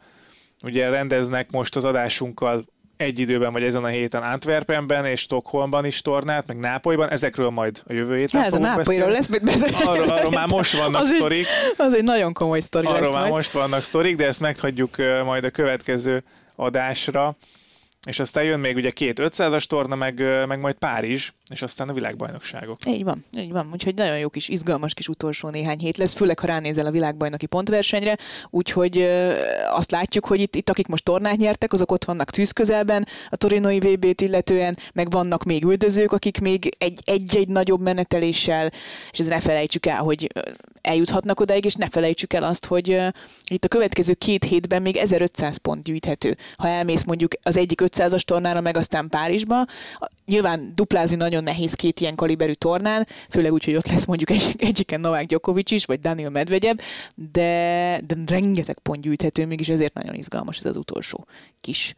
Ugye rendeznek most az adásunkkal egy időben, vagy ezen a héten Antwerpenben és Stockholmban is tornát, meg Nápolyban, ezekről majd a jövő héten fogunk beszélni. Nápolyról lesz, mit beszélni. Arról már most vannak sztorik. Az egy nagyon komoly sztori lesz majd. Arról már most vannak sztorik, de ezt meghagyjuk majd a következő adásra. És aztán jön még ugye két 500-as torna, meg majd Párizs, és aztán a világbajnokságok. Így van. Úgyhogy nagyon jó kis, izgalmas kis utolsó néhány hét lesz, főleg, ha ránézel a világbajnoki pontversenyre, úgyhogy azt látjuk, hogy itt akik most tornát nyertek, azok ott vannak tűz közelben a torinói VB-t illetően, meg vannak még üldözők, akik még egy-egy nagyobb meneteléssel, és ez ne felejtsük el, hogy eljuthatnak odáig, és ne felejtsük el azt, hogy itt a következő két hétben még 1500 pont gyűjthető. Ha elmész mondjuk az egyik 500-as tornára, meg aztán Párizsba, nyilván duplázni nagyon nehéz két ilyen kaliberű tornán, főleg úgy, hogy ott lesz mondjuk egyiken Novak Djokovic is, vagy Daniil Medvedev, de rengeteg pont gyűjthető, mégis ezért nagyon izgalmas ez az utolsó kis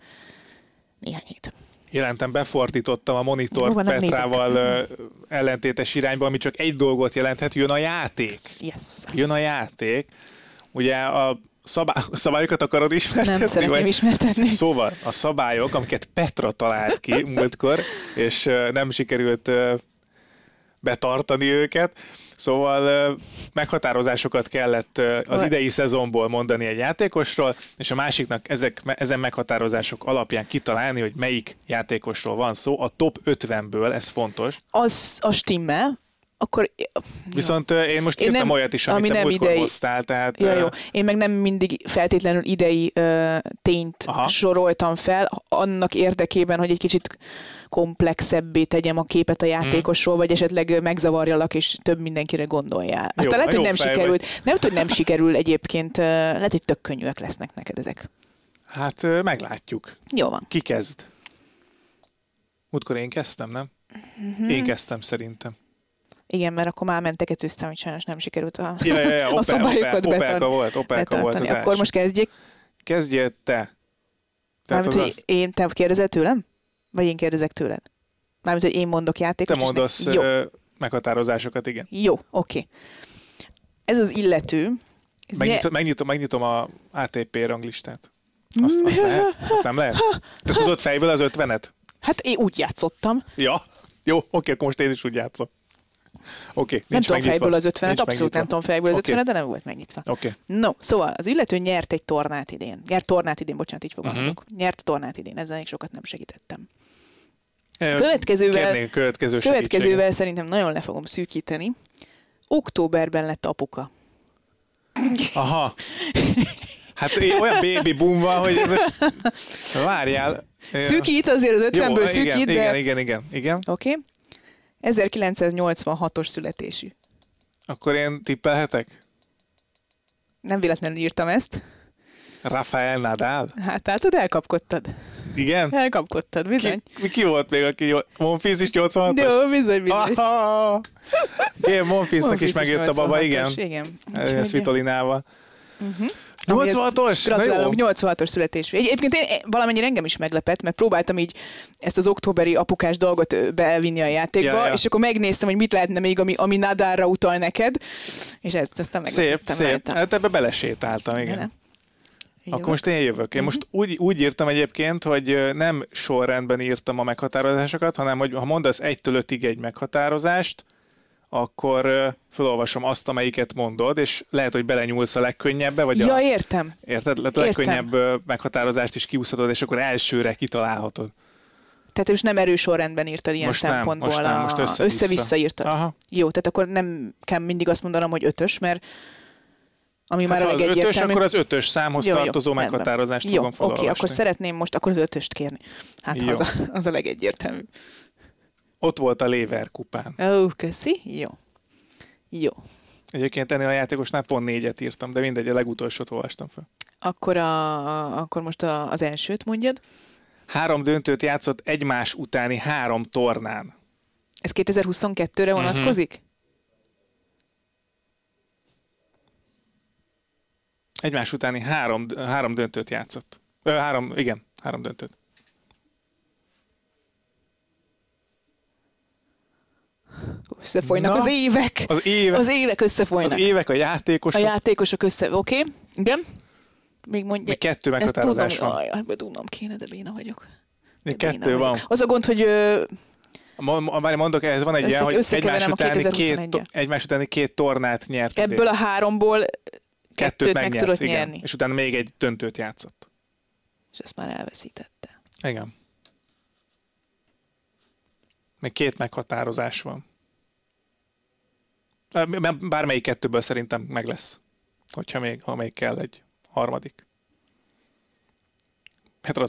néhány hét. Jelentem, befordítottam a monitort Petrával ellentétes irányba, ami csak egy dolgot jelenthet, jön a játék. Yes. Jön a játék. Ugye a szabályokat akarod ismertetni? Nem szeretném ismertetni. Szóval a szabályok, amiket Petra talált ki múltkor, és nem sikerült betartani őket, szóval meghatározásokat kellett az idei szezonból mondani egy játékosról, és a másiknak ezen meghatározások alapján kitalálni, hogy melyik játékosról van szó. A top 50-ből, ez fontos. Az a stimmel. Akkor, viszont én most írtam olyat is, amit te múltkor hoztál. Tehát, jó. Én meg nem mindig feltétlenül idei tényt soroltam fel, annak érdekében, hogy egy kicsit komplexebbé tegyem a képet a játékosról, vagy esetleg megzavarjalak, és több mindenkire gondoljál. Aztán jó, lehet, hogy nem sikerült. Nem sikerül egyébként, lehet, hogy tök könnyűek lesznek neked ezek. Hát meglátjuk. Jó van. Ki kezd? Múltkor én kezdtem, nem? Mm-hmm. Én kezdtem szerintem. Igen, mert akkor már menteketőztem, hogy sajnos nem sikerült a, a szabályokat betartani. Akkor most kezdjék. Kezdjél te. Mármint, hogy én, te kérdezel tőlem? Vagy én kérdezek tőled? Mármint, hogy én mondok játékot. Te mondasz meghatározásokat, igen. Jó, oké. Ez az illető. Ez megnyitom a ATP ranglistát. Azt lehet? Azt nem lehet? Te tudod fejből az 50-et? Hát én úgy játszottam. Ja, jó, oké, akkor most én is úgy játszom. Okay, nem tudom fejből az 50-et, abszolút nem tudom fejből az 50-et, de nem volt megnyitva. Okay. No, szóval az illető nyert egy tornát idén. Így fogalmazok. Nyert tornát idén, ezzel még sokat nem segítettem. Következővel szerintem nagyon le fogom szűkíteni. Októberben lett apuka. Aha. Hát olyan baby boom van, hogy várjál. Szűkít azért az 50-ből, szűkít, de... Igen. Oké. 1986-os születésű. Akkor én tippelhetek? Nem véletlenül írtam ezt. Rafael Nadal? Hát látod, elkapkodtad. Igen? Elkapkodtad, bizony. Ki volt még, aki jó? Monfils is 86-os? Jó, bizony. Aha! Igen, Monfilsnak is megjött a baba, igen. Ez Vitolinával. Uh-huh. 86-os? Gratulálok, 86-os születésű. Egyébként én valamennyire engem is meglepett, mert próbáltam így ezt az októberi apukás dolgot bevinni a játékba, és akkor megnéztem, hogy mit lehetne még, ami Nadalra utal neked, és ezt aztán meglepettem. Szép. Hát ebbe belesétáltam, igen. Akkor most én jövök. Én most úgy írtam egyébként, hogy nem sorrendben írtam a meghatározásokat, hanem hogy ha mondasz 1-től 5-ig egy meghatározást, akkor felolvasom azt, amelyiket mondod, és lehet, hogy belenyúlsz a legkönnyebbe, vagy értem. Érted? A legkönnyebb meghatározást is kiúszhatod, és akkor elsőre kitalálhatod. Tehát most nem erősorrendben írtad ilyen most szempontból. Most össze-vissza írtad. Aha. Jó, tehát akkor nem kell mindig azt mondanom, hogy 5-ös, mert ami már a legegyértelmű. Ha az 5-ös, akkor az 5-ös számhoz tartozó meghatározást fogom felolvasni. Oké, akkor szeretném most akkor az 5-öst kérni. Hát az a legegyértelmű. Ott volt a Laver Kupán. Köszi. Jó. Egyébként ennél a játékosnál pont 4-et írtam, de mindegy, a legutolsót olvastam fel. Akkor most az elsőt mondjad. 3 döntőt játszott egymás utáni 3 tornán. Ez 2022-re vonatkozik? Uh-huh. Egymás utáni 3 döntőt játszott. 3 döntőt. Összefolynak az évek. Az évek összefolynak. Az évek, a játékosok. Oké. Igen. Még mondja. 2 meghatározás van. Bedugnom kéne, de béna vagyok. Még 2 van. Az a gond, hogy... Már mondok, ez van egy ilyen, hogy egymás utáni két tornát nyert. Ebből a 3-ból 2-t meg tudott nyerni. És utána még egy döntőt játszott. És ezt már elveszítette. Igen. Még két meghatározás van. Bármelyik kettőből szerintem meg lesz, hogyha ha még kell egy harmadik. Petra,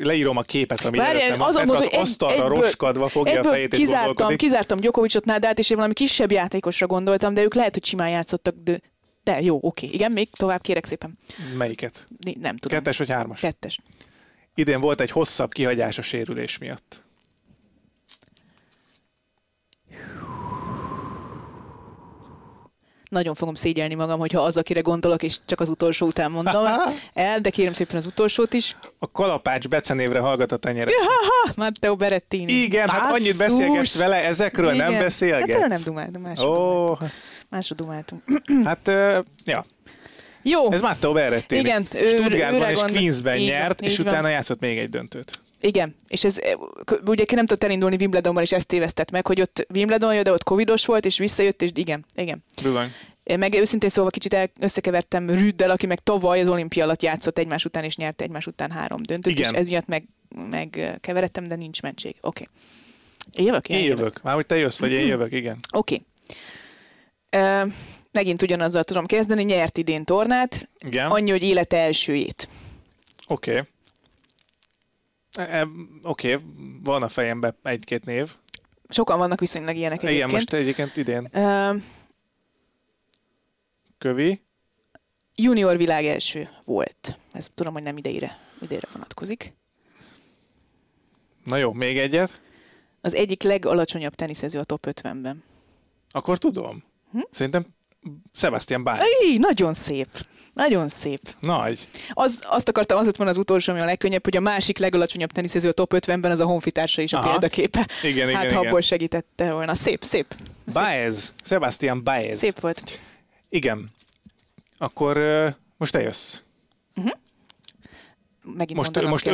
leírom a képet, ami előttem van. Petra az asztalra roskadva fogja a fejét, és gondolkodik. Kizártam Djokovicot, Nadalt, és én valami kisebb játékosra gondoltam, de ők lehet, hogy simán játszottak, de jó, oké. Igen, még tovább kérek szépen. Melyiket? Nem tudom. 2-es vagy 3-as? 2-es. Idén volt egy hosszabb kihagyás a sérülés miatt. Nagyon fogom szégyelni magam, hogyha az, akire gondolok, és csak az utolsó után mondom el, de kérem szépen az utolsót is. A kalapács becenévre hallgat a tenyere. Matteo Berrettini. Igen, basszus. Hát annyit beszélgetsz vele, ezekről igen. Nem beszélgetsz. Hát erről nem dumáltunk, másodumáltunk. Hát, ja. Jó. Ez Matteo Berrettini. Igen. Stuttgartban és Queensben nyert, és utána játszott még egy döntőt. Igen, és ez ugye ki nem tudott elindulni Wimbledonban, és ezt tévesztett meg, hogy ott Wimbledon jött, de ott covidos volt, és visszajött, és igen. Bizony. Meg őszintén szólva kicsit összekevertem Rüddel, aki meg tavaly az olimpia alatt játszott egymás után, és nyerte egymás után 3 döntőt, és ez miatt megkeverettem, de nincs mentség. Oké. Okay. Én jövök. Mármint te jössz, vagy én jövök, igen. Oké. Okay. Megint ugyanazzal tudom kezdeni, nyert idén tornát, igen. Annyi, hogy élete elsőjét. Oké. Oké, van a fejemben egy-két név. Sokan vannak viszonylag ilyenek egyébként. Igen, most egyébként idén. Kövi. Junior világ első volt. Ez tudom, hogy nem idejére vonatkozik. Na jó, még egyet. Az egyik legalacsonyabb teniszező a top 50-ben. Akkor tudom. Szerintem Sebastian Bálint. Nagyon szép. Nagyon szép. Nagy. Azt van az utolsó, ami a legkönnyebb, hogy a másik legalacsonyabb teniszező a top 50-ben, az a honfitársa is a példaképe. Igen. Abból segítette volna. Szép. Baez. Sebastian Baez. Szép volt. Igen. Akkor most te jössz. Most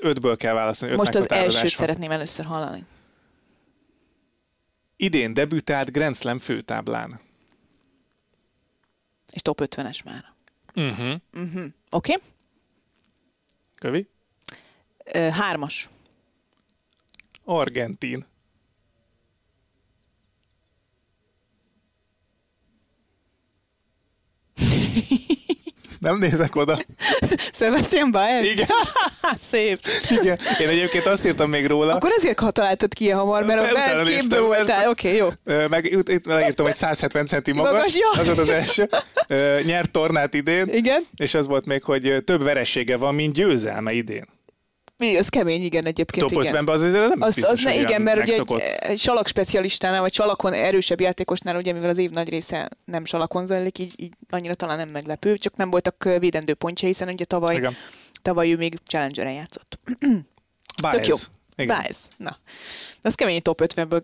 ötből kell válaszolni. Most az elsőt szeretném először hallani. Idén debütált Grand Slam főtáblán. És top 50-es már. Oké. Okay. Kövi? 3-as. Argentin. Nem nézek oda. Sebastian Baez? Igen. Szép. Igen. Én egyébként azt írtam még róla. Akkor ezért találtad ki ilyen hamar, mert képből voltál. Oké, jó. Itt megírtam, hogy 170 centi magas. Az volt az első. Nyert tornát idén. Igen. És az volt még, hogy több veresége van, mint győzelme idén. Az kemény, igen, egyébként. Top 50-ben azért nem biztos, hogy igen, mert megszokott. Ugye egy salak specialistánál, vagy salakon erősebb játékosnál, ugye mivel az év nagy része nem salakon zajlik, így annyira talán nem meglepő, csak nem voltak védendő pontja, hiszen ugye tavaly ő még Challengeren játszott. Tök jó. Báez. Na. Az kemény top 50-ből.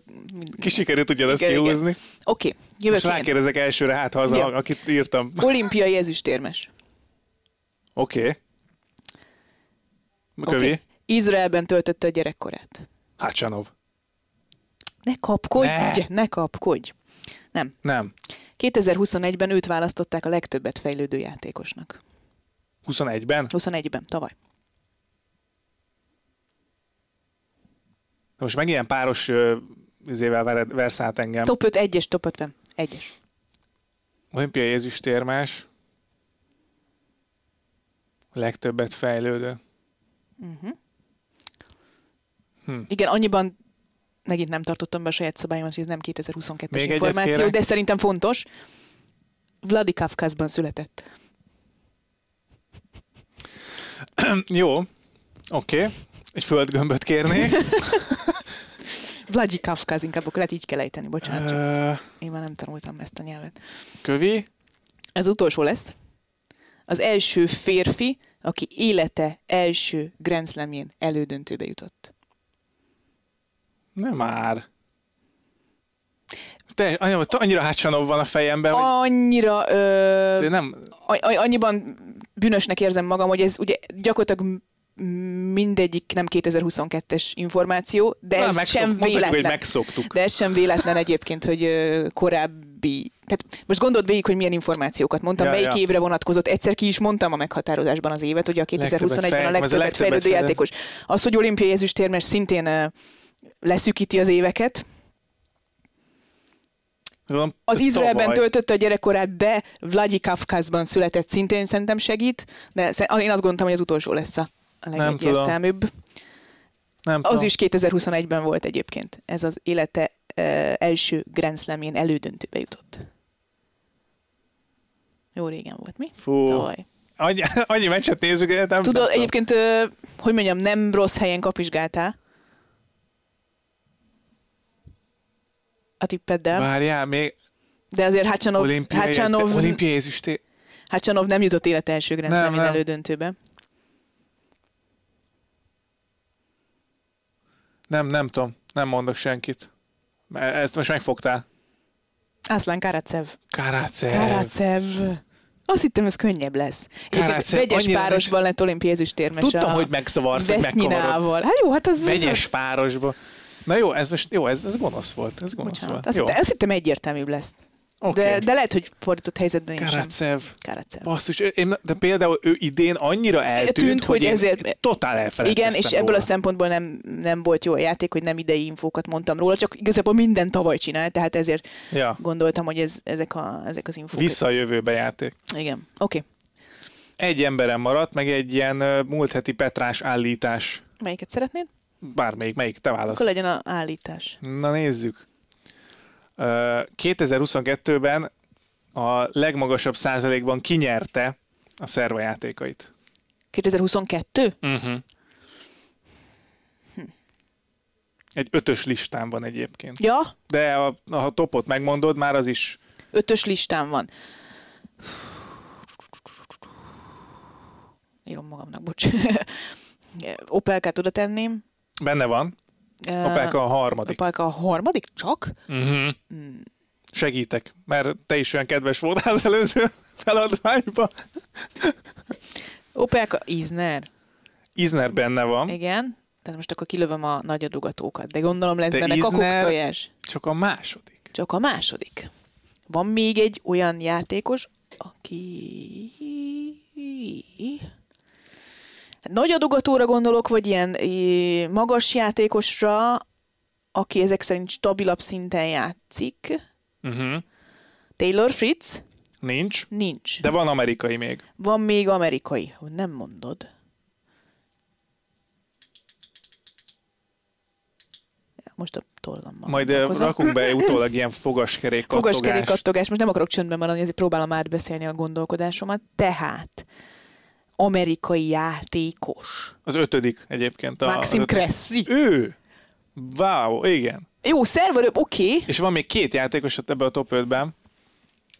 Ki sikerült ugyanazt kihúzni. Oké. Okay. Most rákérdezek elsőre, haza, akit írtam. Olimpiai ezüstérmes. Oké. Okay. Izraelben töltötte a gyerekkorát. Hácsanov. Ne kapkodj! Nem. 2021-ben őt választották a legtöbbet fejlődő játékosnak. 21-ben, tavaly. Most meg ilyen páros izével verszált engem. Top 5, 1-es, top 50, 1-es. Olimpiai ezüstérmes. A legtöbbet fejlődő. Igen, annyiban megint nem tartottam be a saját szabályomat, hogy ez nem 2022-es még információ, de szerintem fontos. Vladikavkázban született. Jó, oké. Egy földgömböt kérnék. Vladikavkáz, inkább akkor lehet így kell ejteni, bocsánat. Én már nem tanultam ezt a nyelvet. Kövi? Ez utolsó lesz. Az első férfi, aki élete első Grand Slamjén elődöntőbe jutott. Nem már. Te annyira Hácsanov van a fejemben. Annyira. Annyiban bűnösnek érzem magam, hogy ez ugye gyakorlatilag mindegyik nem 2022-es információ, de ez sem véletlen egyébként, hogy korábbi. Tehát most gondold végig, hogy milyen információkat mondtam, melyik évre vonatkozott. Egyszer ki is mondtam a meghatározásban az évet, hogy a 2021-ben a legtöbbet fejlődő játékos. Az, hogy olimpiai ezüstérmes, szintén leszűkíti az éveket. Az Izraelben töltötte a gyerekkorát, de Vladikavkázban született, szintén szerintem segít, de én azt gondoltam, hogy az utolsó lesz a legegyértelműbb. Az is 2021-ben volt egyébként. Ez az élete első Grand Slam-jén elődöntőbe jutott. Jó régen volt, mi? Fú, annyi meccset nézzük, de nem tudod, egyébként, hogy mondjam, nem rossz helyen kapizsgáltál. A tippeddel. Várjál, még... De azért Hácsanov nem jutott élete első Grand Slam-jén elődöntőbe. Nem tudom. Nem mondok senkit. Ezt most megfogtál. Aslan Karatsev. Azt hittem, ez könnyebb lesz. Vegyes párosban lett olimpiai ezüstérmes. Tudtam, hogy megszavarsz, hogy megkavarod. Hát jó, hát az... Vegyes párosban. Na jó, ez most, jó, ez gonosz volt. Ez gonosz volt. Azt hittem egyértelműbb lesz. Okay. De lehet, hogy fordított helyzetben is. Karatsev. Basszus, de például ő idén annyira eltűnt, hogy ezért totál elfelejtettem. Igen, és ebből a szempontból nem volt jó a játék, hogy nem idei infókat mondtam róla, csak igazából minden tavaly csinált, tehát ezért gondoltam, hogy ezek az infók. Vissza a jövőbe játék. Igen, oké. Okay. Egy emberem maradt, meg egy ilyen múlt heti Petrás állítás. Melyiket szeretnéd? Bármelyik, melyik, te válasz. Akkor legyen az állítás. Na nézzük. 2022-ben a legmagasabb százalékban kinyerte a szervajátékait. 2022? Uh-huh. Egy 5-ös listán van egyébként. Ja? De ha topot megmondod, már az is... 5-ös listán van. Írom magamnak, bocs. Opelkát oda tenném. Benne van. Opelka a harmadik. Opelka a harmadik? Csak? Uh-huh. Segítek, mert te is olyan kedves voltál az előző feladványban. Opelka, Isner. Isner benne van. Igen, tehát most akkor kilövöm a nagyadugatókat, de gondolom lesz benne kakuktojás. Csak a második. Van még egy olyan játékos, aki... Nagy adogatóra gondolok, vagy ilyen magas játékosra, aki ezek szerint stabilabb szinten játszik. Uh-huh. Taylor Fritz? Nincs. De van amerikai még. Van még amerikai. Nem mondod. Most a tollammal. Majd rakunk be utólag ilyen fogaskerékattogás. Most nem akarok csöndben maradni, ezért próbálom átbeszélni a gondolkodásomat. Tehát... amerikai játékos. Az ötödik egyébként. Maxim Cressy. Ő! Wow, igen. Jó, szerverőbb, oké. És van még két játékos ebben a top 5-ben.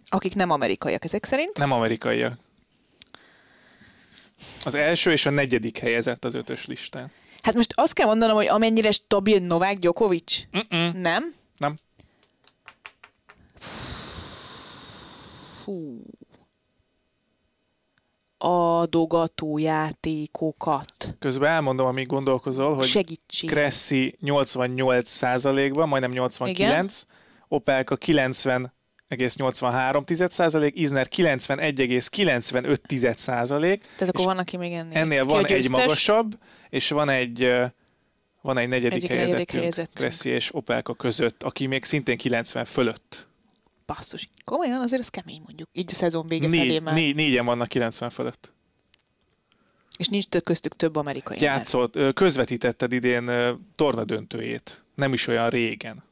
Akik nem amerikaiak ezek szerint? Nem amerikaiak. Az első és a negyedik helyezett az ötös listán. Hát most azt kell mondanom, hogy amennyire stabil Novak Djokovic. Nem? Nem. Hú... adogató játékokat. Közben elmondom, amíg gondolkozol, hogy segítség. Cressy 88%-ban, majdnem 89, igen. Opelka 90,83%, Isner 91,95%. Tehát akkor van, aki még ennél van egy magasabb, és van egy negyedik helyezettünk Cressy és Opelka között, aki még szintén 90 fölött. Basszus, komolyan azért az kemény mondjuk, így a szezon vége felé már. Négyen vannak 90 fölött. És nincs köztük több amerikai. Játszott, közvetítetted idén tornadöntőjét, nem is olyan régen.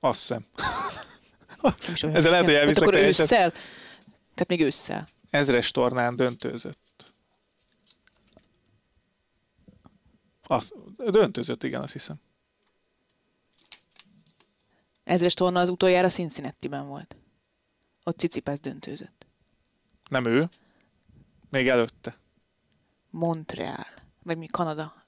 Azt hiszem. Ezzel lehet, hogy elviszlek teljesen. Tehát még ősszel. 1000-es tornán döntőzött. Döntőzött, igen, azt hiszem. 1000-es torna az utoljára Cincinnati-ben volt. Ott Tsitsipas döntőzött. Nem ő. Még előtte. Montreal. Vagy mi? Kanada.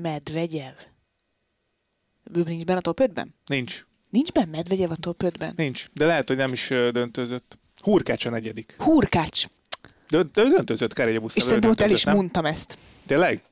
Medvegyev. Ő nincs benne a top 5-ben? Nincs. Nincs benne Medvegyev a top 5-ben? Nincs. De lehet, hogy nem is döntőzött. Hurkacz a negyedik. Hurkacz. Döntőzött Kári Nyobusza. És szerintem ott el is mondtam ezt. Tényleg?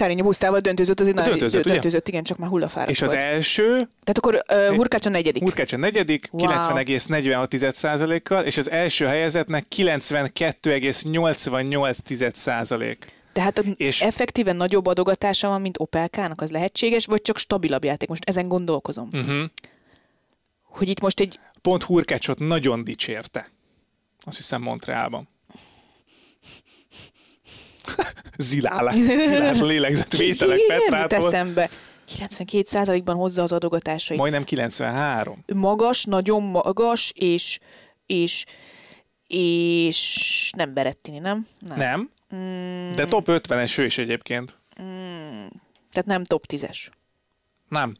Kári Nyobuszával döntőzött, azért döntőzött, igen, csak már hullafáradt. És az volt. első... Tehát akkor Hurkacz a negyedik. Hurkacz a negyedik, wow. 90,46%-kal, és az első helyezettnek 92,88%. Tehát és effektíven nagyobb adogatása van, mint Opelkának, az lehetséges, vagy csak stabilabb játék? Most ezen gondolkozom. Uh-huh. Hogy itt most egy... Pont Hurkaczot nagyon dicsérte. Azt hiszem Montrealban. Zilálás lélegzetvételek Petrától. Eszembe. 92%-ban hozza az adogatásait. Majdnem 93. Magas, nagyon magas, és nem Berrettini, nem? Nem. De top 50-es ő is egyébként. Tehát nem top 10-es. Nem.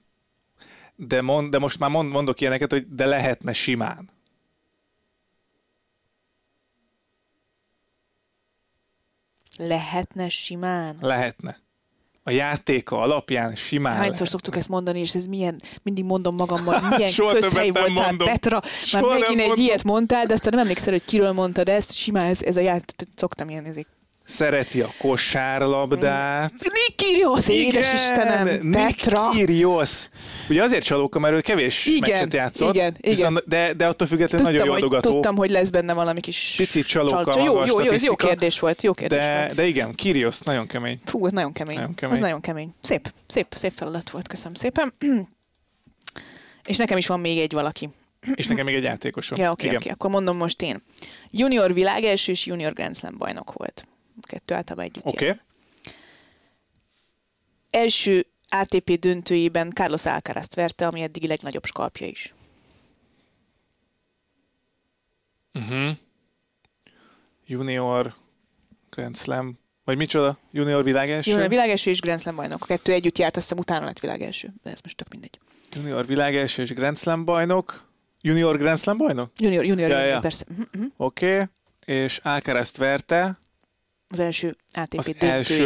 De most már mondok ilyeneket, hogy de lehetne simán. Lehetne simán? Lehetne. A játéka alapján simán. Hányszor lehetne. Szoktuk ezt mondani, és ez milyen, mindig mondom magammal, milyen közhely voltál, mondom. Petra, soha már megint egy ilyet mondtál, de aztán nem emlékszel, hogy kiről mondtad ezt, simán ez a játék, szoktam ilyen ezért. Szereti a kosárlabdát. Nick Kyrgios, édes Istenem, Petra. Nick Kyrgios. Ugye azért csalóka, mert ő kevés meccset játszott, igen. De attól függetlenül tudtam, nagyon jó adogató. Tudtam, hogy lesz benne valami kis picit csalóka, jó, ez jó kérdés volt, de, de igen, Kyrgios nagyon kemény. Fú, ez nagyon kemény. Az nagyon kemény. Szép feladat volt, köszönöm szépen. És nekem is van még egy valaki. És nekem még egy játékosom. Ja, oké, akkor mondom most én. Junior világelső és junior Grand Slam bajnok volt. Kettő általában együtt. Okay. Első ATP döntőjében Carlos Alcarazt verte, ami eddig legnagyobb skalpja is. Uh-huh. Junior Grand Slam, vagy micsoda? Junior világelső? Junior világelső és Grand Slam bajnok. Kettő együtt járt, azt hiszem utána lett világelső, de ez most tök mindegy. Junior világelső és Grand Slam bajnok. Junior Grand Slam bajnok? Junior, persze. Uh-huh. Oké, és Alcarazt verte... Az első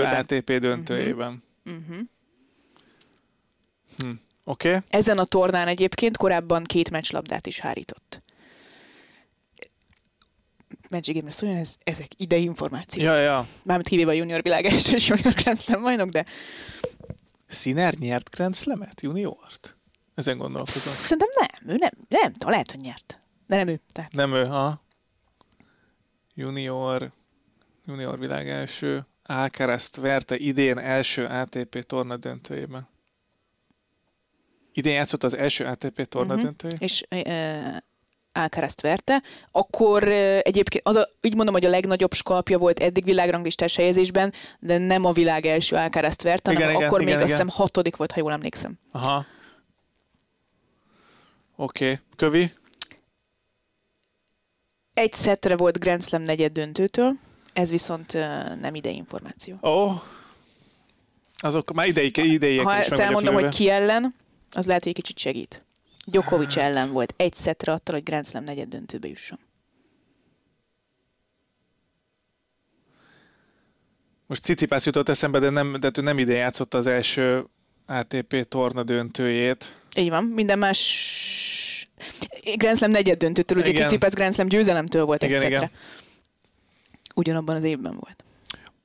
ATP döntőjében. Uh-huh. Oké. Okay. Ezen a tornán egyébként korábban 2 meccslabdát is hárított. Matchgame-re szóljon, ezek idei információk. Ja. Mármint hívében a junior világelső és junior Grand Slam bajnok, de... Sinner nyert Grand Slamet, juniort? Ezen gondolkozom. Szerintem nem, ő nem, lehet, hogy nyert. De nem ő. Tehát. Nem ő, ha. Junior világelső, Alcarazt verte idén első ATP torna döntőjében. Idén játszott az első ATP torna döntőjében? És Alcarazt verte. Akkor egyébként, így mondom, hogy a legnagyobb skalpja volt eddig világranglistás helyezésben, de nem a világ első Alcarazt verte, hanem igen, azt hiszem 6. volt, ha jól emlékszem. Aha. Oké. Kövi? Egy szettre volt Grand Slam negyed döntőtől. Ez viszont nem idei információ. Azok már idejéken is meg vagyok. Ha elmondom, hogy ki ellen, az lehet, hogy egy kicsit segít. Djokovic ellen volt. Egy szettre attól, hogy Grand Slam negyed döntőbe jusson. Most Tsitsipas jutott eszembe, de ő nem ide játszott az első ATP torna döntőjét. Így van, minden más Grand Slam negyed döntőtől, ugye Tsitsipas Grand Slam győzelemtől volt egy szettre. Ugyanabban az évben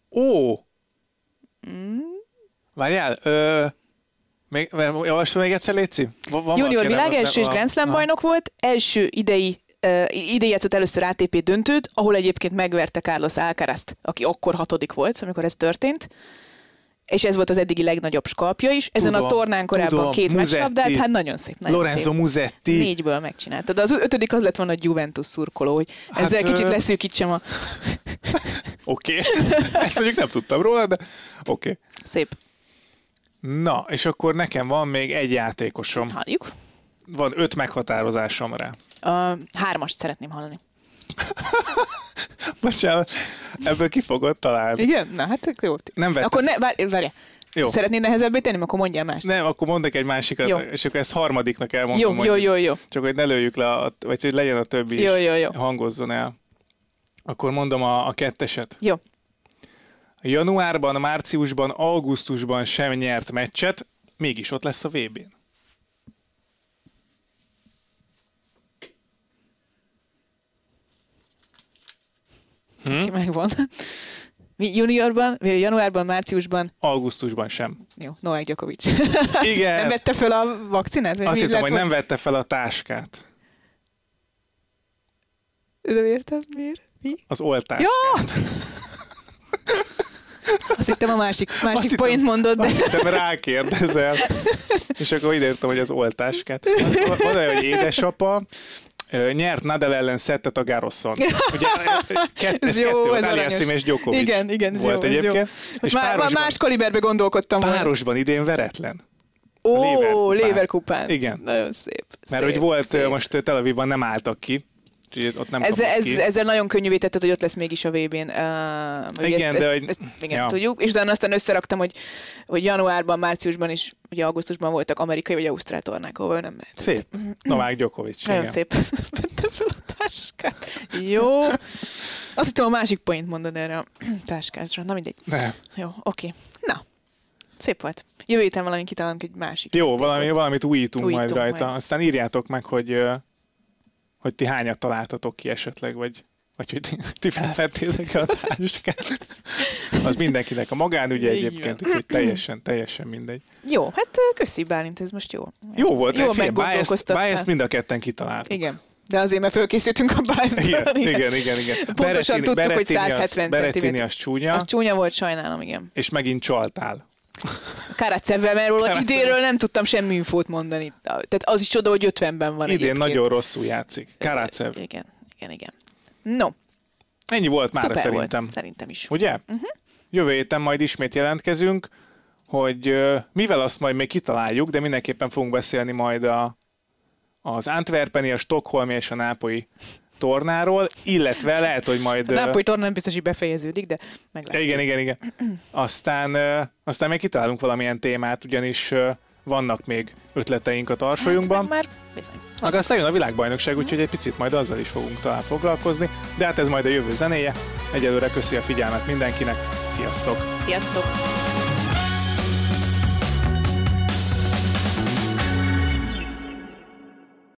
volt. Várjál, javasol még egyszer, légy szív? Junior világelső és Grand Slam bajnok volt, első idei játszott először ATP döntőt, ahol egyébként megverte Carlos Alcarazt, aki akkor 6. volt, amikor ez történt. És ez volt az eddigi legnagyobb skalpja is. Ezen a tornán korábban 2 meccslabdát, hát nagyon szép. Lorenzo Musetti. 4-ből megcsináltad. Az 5. az lett volna a Juventus szurkoló, hogy ezzel kicsit leszűkítsem a... Oké. Ezt mondjuk nem tudtam róla, de oké. Szép. Na, és akkor nekem van még egy játékosom. Halljuk. Van 5 meghatározásom rá. 3-ast szeretném hallani. Bocsánat, ebből ki fogod találni. Igen? Na, hát jó. Nem vettem. Akkor várjál. Szeretnéd nehezebbé tenni? Akkor mondjál mást. Nem, akkor mondok egy másikat, jó. És akkor ezt harmadiknak elmondom. Jó. Csak hogy ne lőjük le, vagy hogy legyen a többi is, hangozzon el. Akkor mondom a ketteset. Jó. Januárban, márciusban, augusztusban sem nyert meccset, mégis ott lesz a VB-n. Megvan. Juniorban, januárban, márciusban? Augusztusban sem. Jó, Novak Djokovic. Igen. Nem vette fel a vakcinát? Azt hittem, hogy nem vette fel a táskát. Nem értem, miért? Mi? Az oltáskát. Ja! Azt hittem a másik point mondod, de... Azt hittem rákérdezel. És akkor ide értem, hogy az oltáskát. Van olyan, hogy édesapa... nyert Nadal ellen szettet a Garroson. Ugye kettő, Aliassime és Djokovic. Igen, volt jó, egyébként. És már más kaliberbe gondolkodtam. Párosban idén veretlen. Ó, Laver Kupán. Igen. Nagyon szép. Mert hogy volt, szép. Most Tel Avivban nem álltak ki. Ott nem ezzel nagyon könnyűvé tetted, hogy ott lesz mégis a VB-n. Igen, tudjuk. És utána aztán összeraktam, hogy januárban, márciusban és ugye augusztusban voltak amerikai vagy ausztrál tornák, ahol nem lehet. Szép. Novák Djokovic. Nagyon szép. Vette fel a táskát. Jó. Azt hittem, a másik point mondod erre a táskásra. Na mindegy. Ne. Jó, oké. Na. Szép volt. Jövő héten valami kitalálunk egy másik. Jó, valamit újítunk majd rajta. Aztán írjátok meg, hogy ti hányat találtatok ki esetleg, vagy hogy ti felvettétek a táskát. Az mindenkinek a magánügye egyébként, úgyhogy teljesen mindegy. Jó, hát köszi Bálint, ez most jó. Jó volt, ezt mind a ketten kitaláltuk. Igen, de azért, mert fölkészültünk a biasra. Igen. Pontosan tudtuk, hogy 170 cm. Az csúnya. Az csúnya volt, sajnálom, igen. És megint csaltál. Karatszevvel, mert róla idénről nem tudtam semmi infót mondani. Tehát az is csoda, hogy 50-ben van. Idén egyébként. Nagyon rosszul játszik. Karatsev. Igen. No. Ennyi volt már szerintem. Volt. Szerintem is. Ugye? Uh-huh. Jövő héten majd ismét jelentkezünk, hogy mivel azt majd még kitaláljuk, de mindenképpen fogunk beszélni majd az antwerpeni, a stockholmi és a nápolyi tornáról, illetve lehet, hogy majd... A nápolyi torna nem biztos, hogy befejeződik, de meglátjuk. Igen. Aztán még kitalálunk valamilyen témát, ugyanis vannak még ötleteink a tarsolyunkban. Hát, már bizony. Aztán jön a világbajnokság, úgyhogy egy picit majd azzal is fogunk talán foglalkozni, de hát ez majd a jövő zenéje. Egyelőre köszi a figyelmet mindenkinek. Sziasztok!